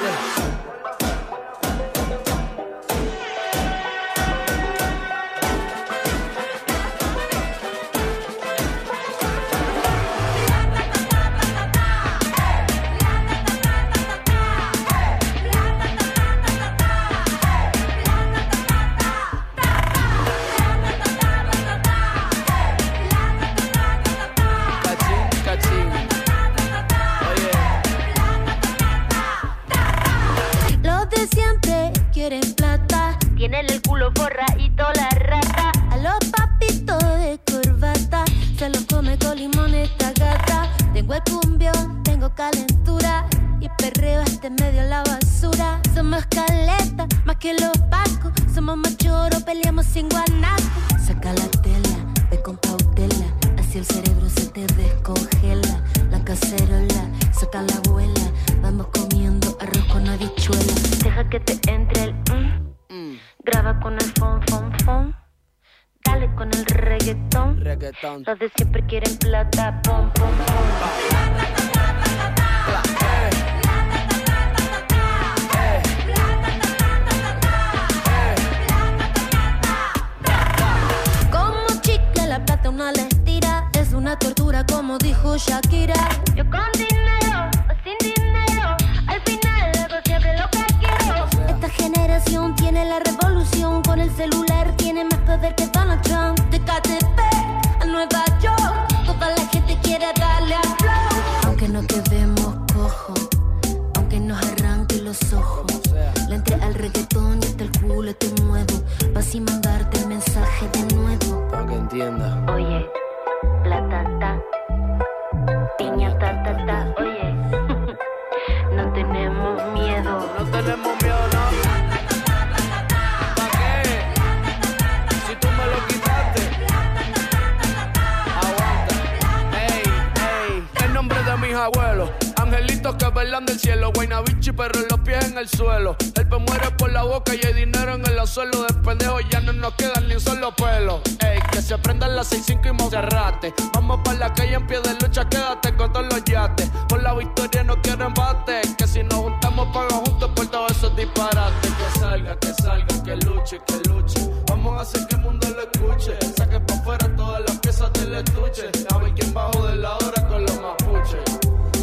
Tienen el culo forradito la rata. A los papitos de corbata se los come con limón esta gata. Tengo el cumbión, tengo calentura y perreo este medio la basura. Somos caleta, más que los pacos. Somos machoros, peleamos sin guanaco. Saca la tela, ve con cautela, así el cerebro se te descongela. La cacerola, saca la abuela, vamos comiendo arroz con habichuela. Deja que te entre el mm. Mm. Graba con el fon, fon, fon. Dale con el reggaetón, reggaetón. Los de siempre quieren plata, pom, pom, pom. Como chicle la plata una le tira, es una tortura como dijo Shakira. Yo con dinero o sin dinero, al final hago siempre lo que quiero. Esta generación tiene la revolución, con el celular tiene más poder que Donald Trump. De K T P a Nueva York, toda la gente quiere darle a flow. Aunque no quedemos cojos, aunque nos arranquen los ojos, le entré al reggaetón y hasta el culo te muevo, pa' así mandarte el mensaje de nuevo, para que entienda. Oye, la tata, piña tata, ta, ta, oye. No tenemos miedo, no tenemos miedo, no. Abuelos, angelitos que velan del cielo, guaynabichi perro en los pies en el suelo. El pe muere por la boca y hay dinero en el suelo. De pendejo ya no nos quedan ni un solo pelo. Ey, que se prendan las seis cinco y Monserrate. Vamos para la calle en pie de lucha, quédate con todos los yates. Por la victoria no quiero embate, que si nos juntamos pagan juntos por todos esos disparates. Que salga, que salga, que luche, que luche. Vamos a hacer que el mundo lo escuche. Saque para afuera todas las piezas del estuche. A ver quién bajo de la hora con los mapuches.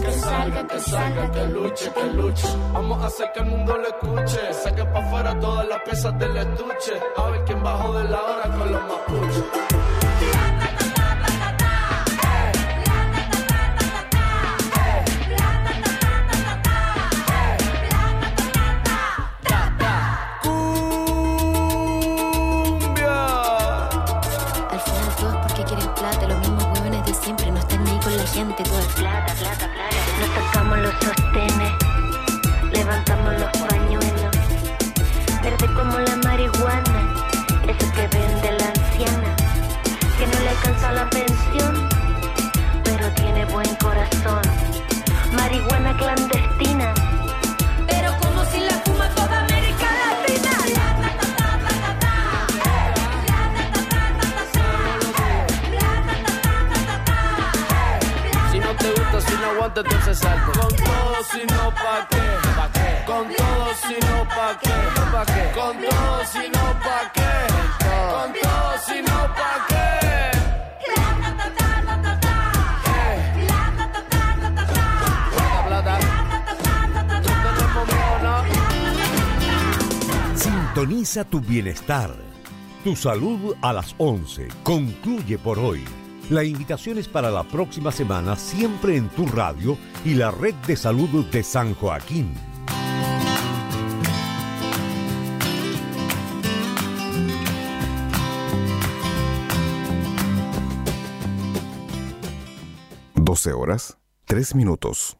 Que salga, que salga, que luche, que luche. Vamos a hacer que el mundo lo escuche. Saque pa' afuera todas las piezas del estuche. A ver quién bajó de la hora con los mapuches. ¡Cumbia! Al final todos porque quieren plata. Los mismos huevones de siempre no están ahí con la gente. Todo es plata, plata, plata. Nos sacamos los sostenes, levantamos los pañuelos, verde como la marihuana, eso que vende la anciana, que no le alcanza la pensión, pero tiene buen corazón, marihuana clandestina, pero como te gusta, si no aguanta, entonces salte. Con todo, si no, ¿pa' qué? ¿Pa' qué? Con todo, si no, ¿pa' qué? ¿Pa' qué? Con todo, si no, ¿pa' qué? Con todo, si no, ¿pa' qué? Sintoniza tu bienestar, tu salud a las once. Concluye por hoy. La invitación es para la próxima semana, siempre en tu radio y la Red de Salud de San Joaquín. doce horas, tres minutos.